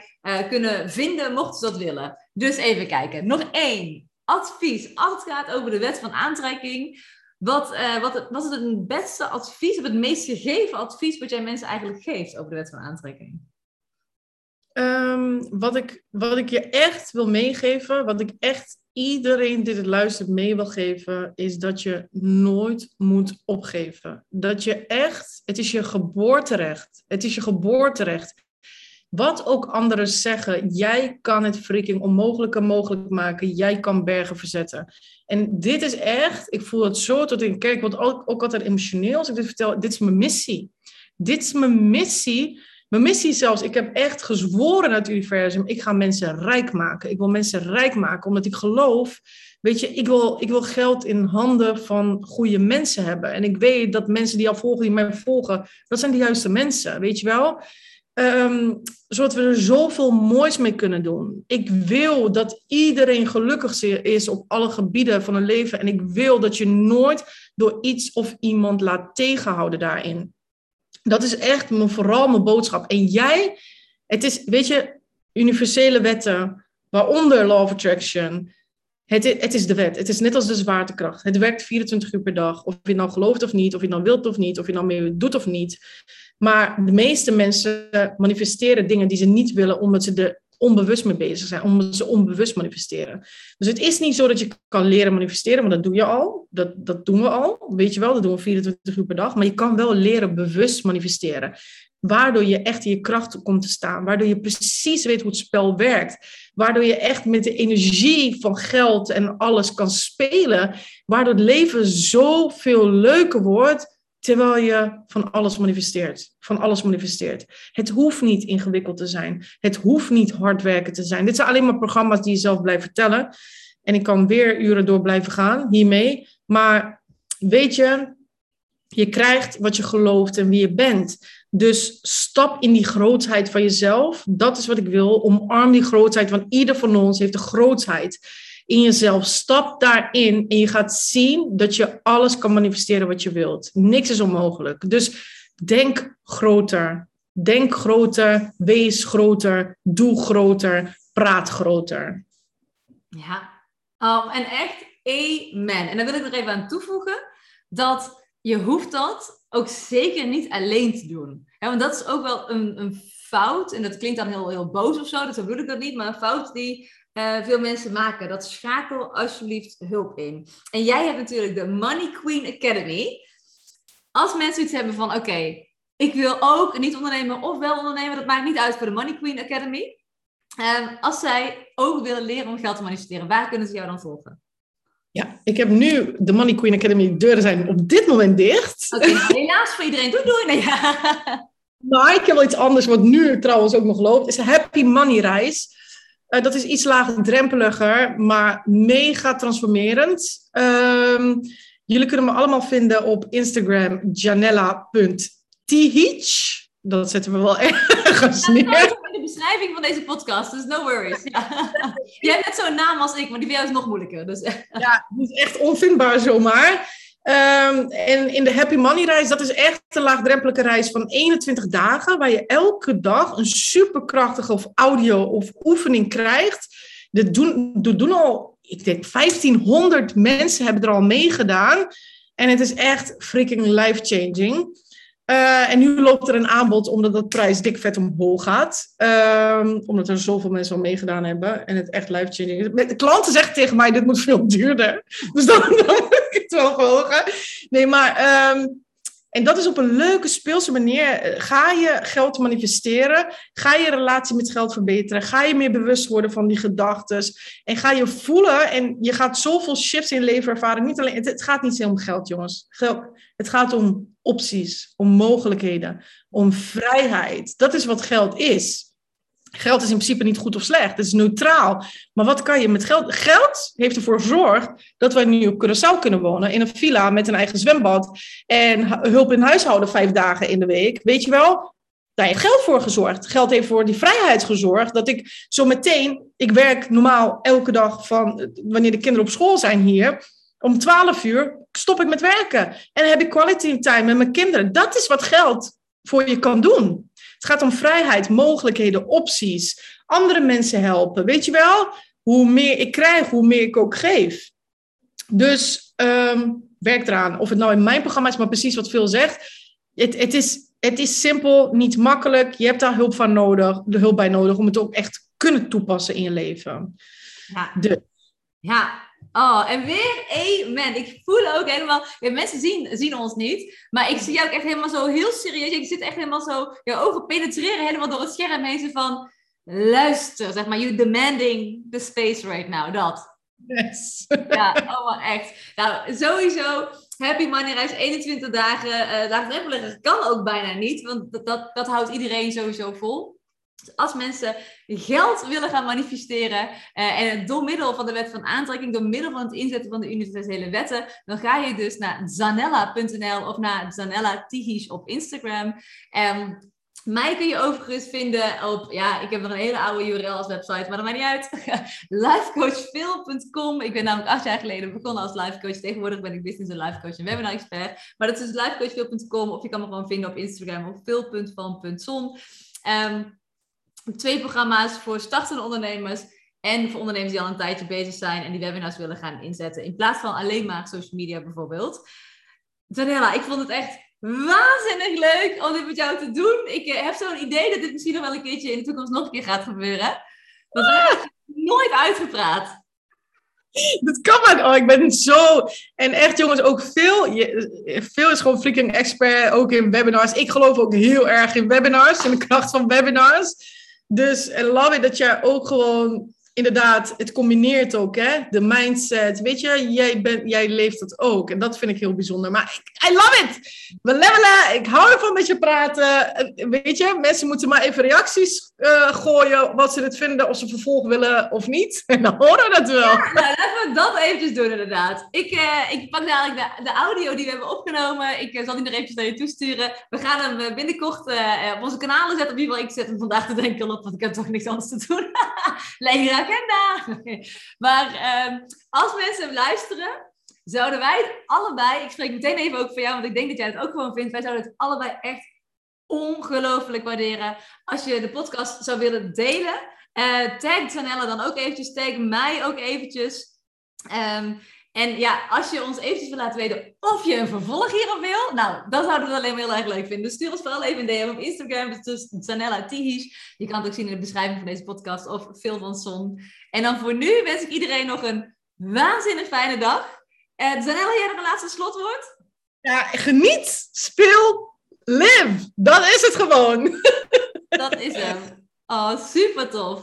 kunnen vinden, mochten ze dat willen. Dus even kijken. Nog 1. Advies. Als het gaat over de wet van aantrekking. Wat was het beste advies, of het meest gegeven advies wat jij mensen eigenlijk geeft over de wet van aantrekking? Wat ik je echt wil meegeven, wat ik echt iedereen die dit luistert mee wil geven, is dat je nooit moet opgeven. Dat je echt, het is je geboorterecht. Het is je geboorterecht. Wat ook anderen zeggen, jij kan het freaking onmogelijke mogelijk maken. Jij kan bergen verzetten. En dit is echt, ik voel het zo tot in, kijk, want ook altijd emotioneel als ik dit vertel. Dit is mijn missie. Dit is mijn missie. Mijn missie zelfs, ik heb echt gezworen aan het universum. Ik ga mensen rijk maken. Ik wil mensen rijk maken, omdat ik geloof. Weet je, ik wil geld in handen van goede mensen hebben. En ik weet dat mensen die al volgen, die mij volgen, dat zijn de juiste mensen, weet je wel? Zodat we er zoveel moois mee kunnen doen. Ik wil dat iedereen gelukkig is op alle gebieden van hun leven. En ik wil dat je nooit door iets of iemand laat tegenhouden daarin. Dat is echt vooral mijn boodschap. En jij, het is, weet je, universele wetten, waaronder Law of Attraction. Het is de wet. Het is net als de zwaartekracht. Het werkt 24 uur per dag. Of je nou gelooft of niet. Of je nou wilt of niet. Of je nou mee doet of niet. Maar de meeste mensen manifesteren dingen die ze niet willen, omdat ze er onbewust mee bezig zijn, omdat ze onbewust manifesteren. Dus het is niet zo dat je kan leren manifesteren, want dat doe je al. Dat doen we al, weet je wel, dat doen we 24 uur per dag. Maar je kan wel leren bewust manifesteren. Waardoor je echt in je kracht komt te staan. Waardoor je precies weet hoe het spel werkt. Waardoor je echt met de energie van geld en alles kan spelen. Waardoor het leven zoveel leuker wordt. Terwijl je van alles manifesteert. Van alles manifesteert. Het hoeft niet ingewikkeld te zijn. Het hoeft niet hard werken te zijn. Dit zijn alleen maar programma's die je zelf blijft vertellen. En ik kan weer uren door blijven gaan hiermee. Maar weet je, je krijgt wat je gelooft en wie je bent. Dus stap in die grootheid van jezelf. Dat is wat ik wil. Omarm die grootheid, want ieder van ons heeft de grootheid in jezelf. Stap daarin en je gaat zien dat je alles kan manifesteren wat je wilt. Niks is onmogelijk. Dus denk groter. Denk groter, wees groter, doe groter, praat groter. Ja, en echt amen. En daar wil ik nog even aan toevoegen dat je hoeft dat ook zeker niet alleen te doen. Ja, want dat is ook wel een fout. En dat klinkt dan heel, heel boos of zo. Dus dat bedoel ik dat niet. Maar een fout die veel mensen maken. Dat schakel alsjeblieft hulp in. En jij hebt natuurlijk de Money Queen Academy. Als mensen iets hebben van oké, ik wil ook niet ondernemen of wel ondernemen. Dat maakt niet uit voor de Money Queen Academy. Als zij ook willen leren om geld te manifesteren. Waar kunnen ze jou dan volgen? Ja, ik heb nu de Money Queen Academy. De deuren zijn op dit moment dicht. Oké, helaas voor iedereen. Doei. Nee, ja. Maar ik heb wel iets anders wat nu trouwens ook nog loopt. Is Happy Money Reis. Dat is iets laagdrempeliger, maar mega transformerend. Jullie kunnen me allemaal vinden op Instagram. Janella.tiege. Dat zetten we wel ergens neer. Dat is ook in de beschrijving van deze podcast, dus no worries. Ja. Jij hebt net zo'n naam als ik, maar die bij jou is nog moeilijker. Dus. Ja, dat is echt onvindbaar zomaar. En in de Happy Money Reis, dat is echt een laagdrempelige reis van 21 dagen, waar je elke dag een superkrachtige of audio of oefening krijgt. Dit doen al, ik denk, 1500 mensen hebben er al meegedaan. En het is echt freaking life-changing. En nu loopt er een aanbod omdat dat prijs dik vet omhoog gaat. Omdat er zoveel mensen al meegedaan hebben. En het echt life-changing is. De klanten zeggen tegen mij, dit moet veel duurder. Dus dan moet ik het wel volgen. Nee, maar en dat is op een leuke speelse manier. Ga je geld manifesteren? Ga je relatie met geld verbeteren? Ga je meer bewust worden van die gedachtes? En ga je voelen? En je gaat zoveel shifts in je leven ervaren. Niet alleen, het gaat niet om geld, jongens. Het gaat om opties, om mogelijkheden, om vrijheid. Dat is wat geld is. Geld is in principe niet goed of slecht. Het is neutraal. Maar wat kan je met geld? Geld heeft ervoor gezorgd dat wij nu op Curaçao kunnen wonen. In een villa met een eigen zwembad. En hulp in huishouden 5 dagen in de week. Weet je wel? Daar heeft geld voor gezorgd. Geld heeft voor die vrijheid gezorgd. Dat ik zo meteen... Ik werk normaal elke dag van... Wanneer de kinderen op school zijn hier... Om 12 uur stop ik met werken. En heb ik quality time met mijn kinderen. Dat is wat geld voor je kan doen. Het gaat om vrijheid, mogelijkheden, opties. Andere mensen helpen. Weet je wel? Hoe meer ik krijg, hoe meer ik ook geef. Dus werk eraan. Of het nou in mijn programma is, maar precies wat Phil zegt. Het is simpel, niet makkelijk. Je hebt daar hulp bij nodig om het ook echt kunnen toepassen in je leven. Ja. Ja. Oh, en weer amen. Ik voel ook helemaal... Ja, mensen zien ons niet, maar ik zie jou ook echt helemaal zo heel serieus. Ik zit echt helemaal zo... Je ogen penetreren helemaal door het scherm heen. Zo van, luister, zeg maar. You're demanding the space right now. Dat. Yes. Ja, allemaal echt. Nou, sowieso... Happy Money Reis, 21 dagen. Laagdrempeliger kan ook bijna niet, want dat houdt iedereen sowieso vol. Dus als mensen geld willen gaan manifesteren en door middel van de wet van aantrekking, door middel van het inzetten van de universele wetten, dan ga je dus naar zanella.nl of naar Janella Tiege op Instagram. Mij kun je overigens vinden op, ja, ik heb nog een hele oude URL als website, maar dat maakt niet uit. Lifecoachphil.com. Ik ben namelijk 8 jaar geleden begonnen als lifecoach. Tegenwoordig ben ik business en lifecoach en webinar expert. Maar dat is dus lifecoachphil.com of je kan me gewoon vinden op Instagram op phil.van.son. 2 programma's voor startende ondernemers en voor ondernemers die al een tijdje bezig zijn en die webinars willen gaan inzetten. In plaats van alleen maar social media bijvoorbeeld. Janella, ik vond het echt waanzinnig leuk om dit met jou te doen. Ik heb zo'n idee dat dit misschien nog wel een keertje in de toekomst nog een keer gaat gebeuren. Dat heb ik nooit uitgepraat. Dat kan maar. Oh, ik ben zo... En echt jongens, ook Phil is gewoon freaking expert, ook in webinars. Ik geloof ook heel erg in webinars, in de kracht van webinars. Dus I love it dat je ook gewoon... Inderdaad, het combineert ook, hè? De mindset, weet je? Jij leeft dat ook. En dat vind ik heel bijzonder. Maar I love it! We levelen, ik hou ervan met je praten. Weet je, mensen moeten maar even reacties gooien... wat ze dit vinden, of ze vervolg willen of niet. En dan horen we dat wel. Ja, nou, laten we dat eventjes doen, inderdaad. Ik pak dadelijk de audio die we hebben opgenomen. Ik zal die nog eventjes naar je toesturen. We gaan hem binnenkort op onze kanalen zetten. Op ieder geval, ik zet hem vandaag de denk al op... want ik heb toch niks anders te doen. Lekker. Okay. Maar als mensen luisteren, zouden wij het allebei... Ik spreek meteen even ook voor jou, want ik denk dat jij het ook gewoon vindt. Wij zouden het allebei echt ongelooflijk waarderen. Als je de podcast zou willen delen, tag Janella dan ook eventjes. Tag mij ook eventjes. En ja, als je ons eventjes wil laten weten of je een vervolg hierop wil, nou, dan zouden we het alleen maar heel erg leuk vinden. Dus stuur ons vooral even een DM op Instagram, dat is dus Janella Tiege. Je kan het ook zien in de beschrijving van deze podcast, of Phil van Son. En dan voor nu wens ik iedereen nog een waanzinnig fijne dag. Janella, jij nog een laatste slotwoord? Ja, geniet, speel, live. Dat is het gewoon. Dat is hem. Oh, super tof.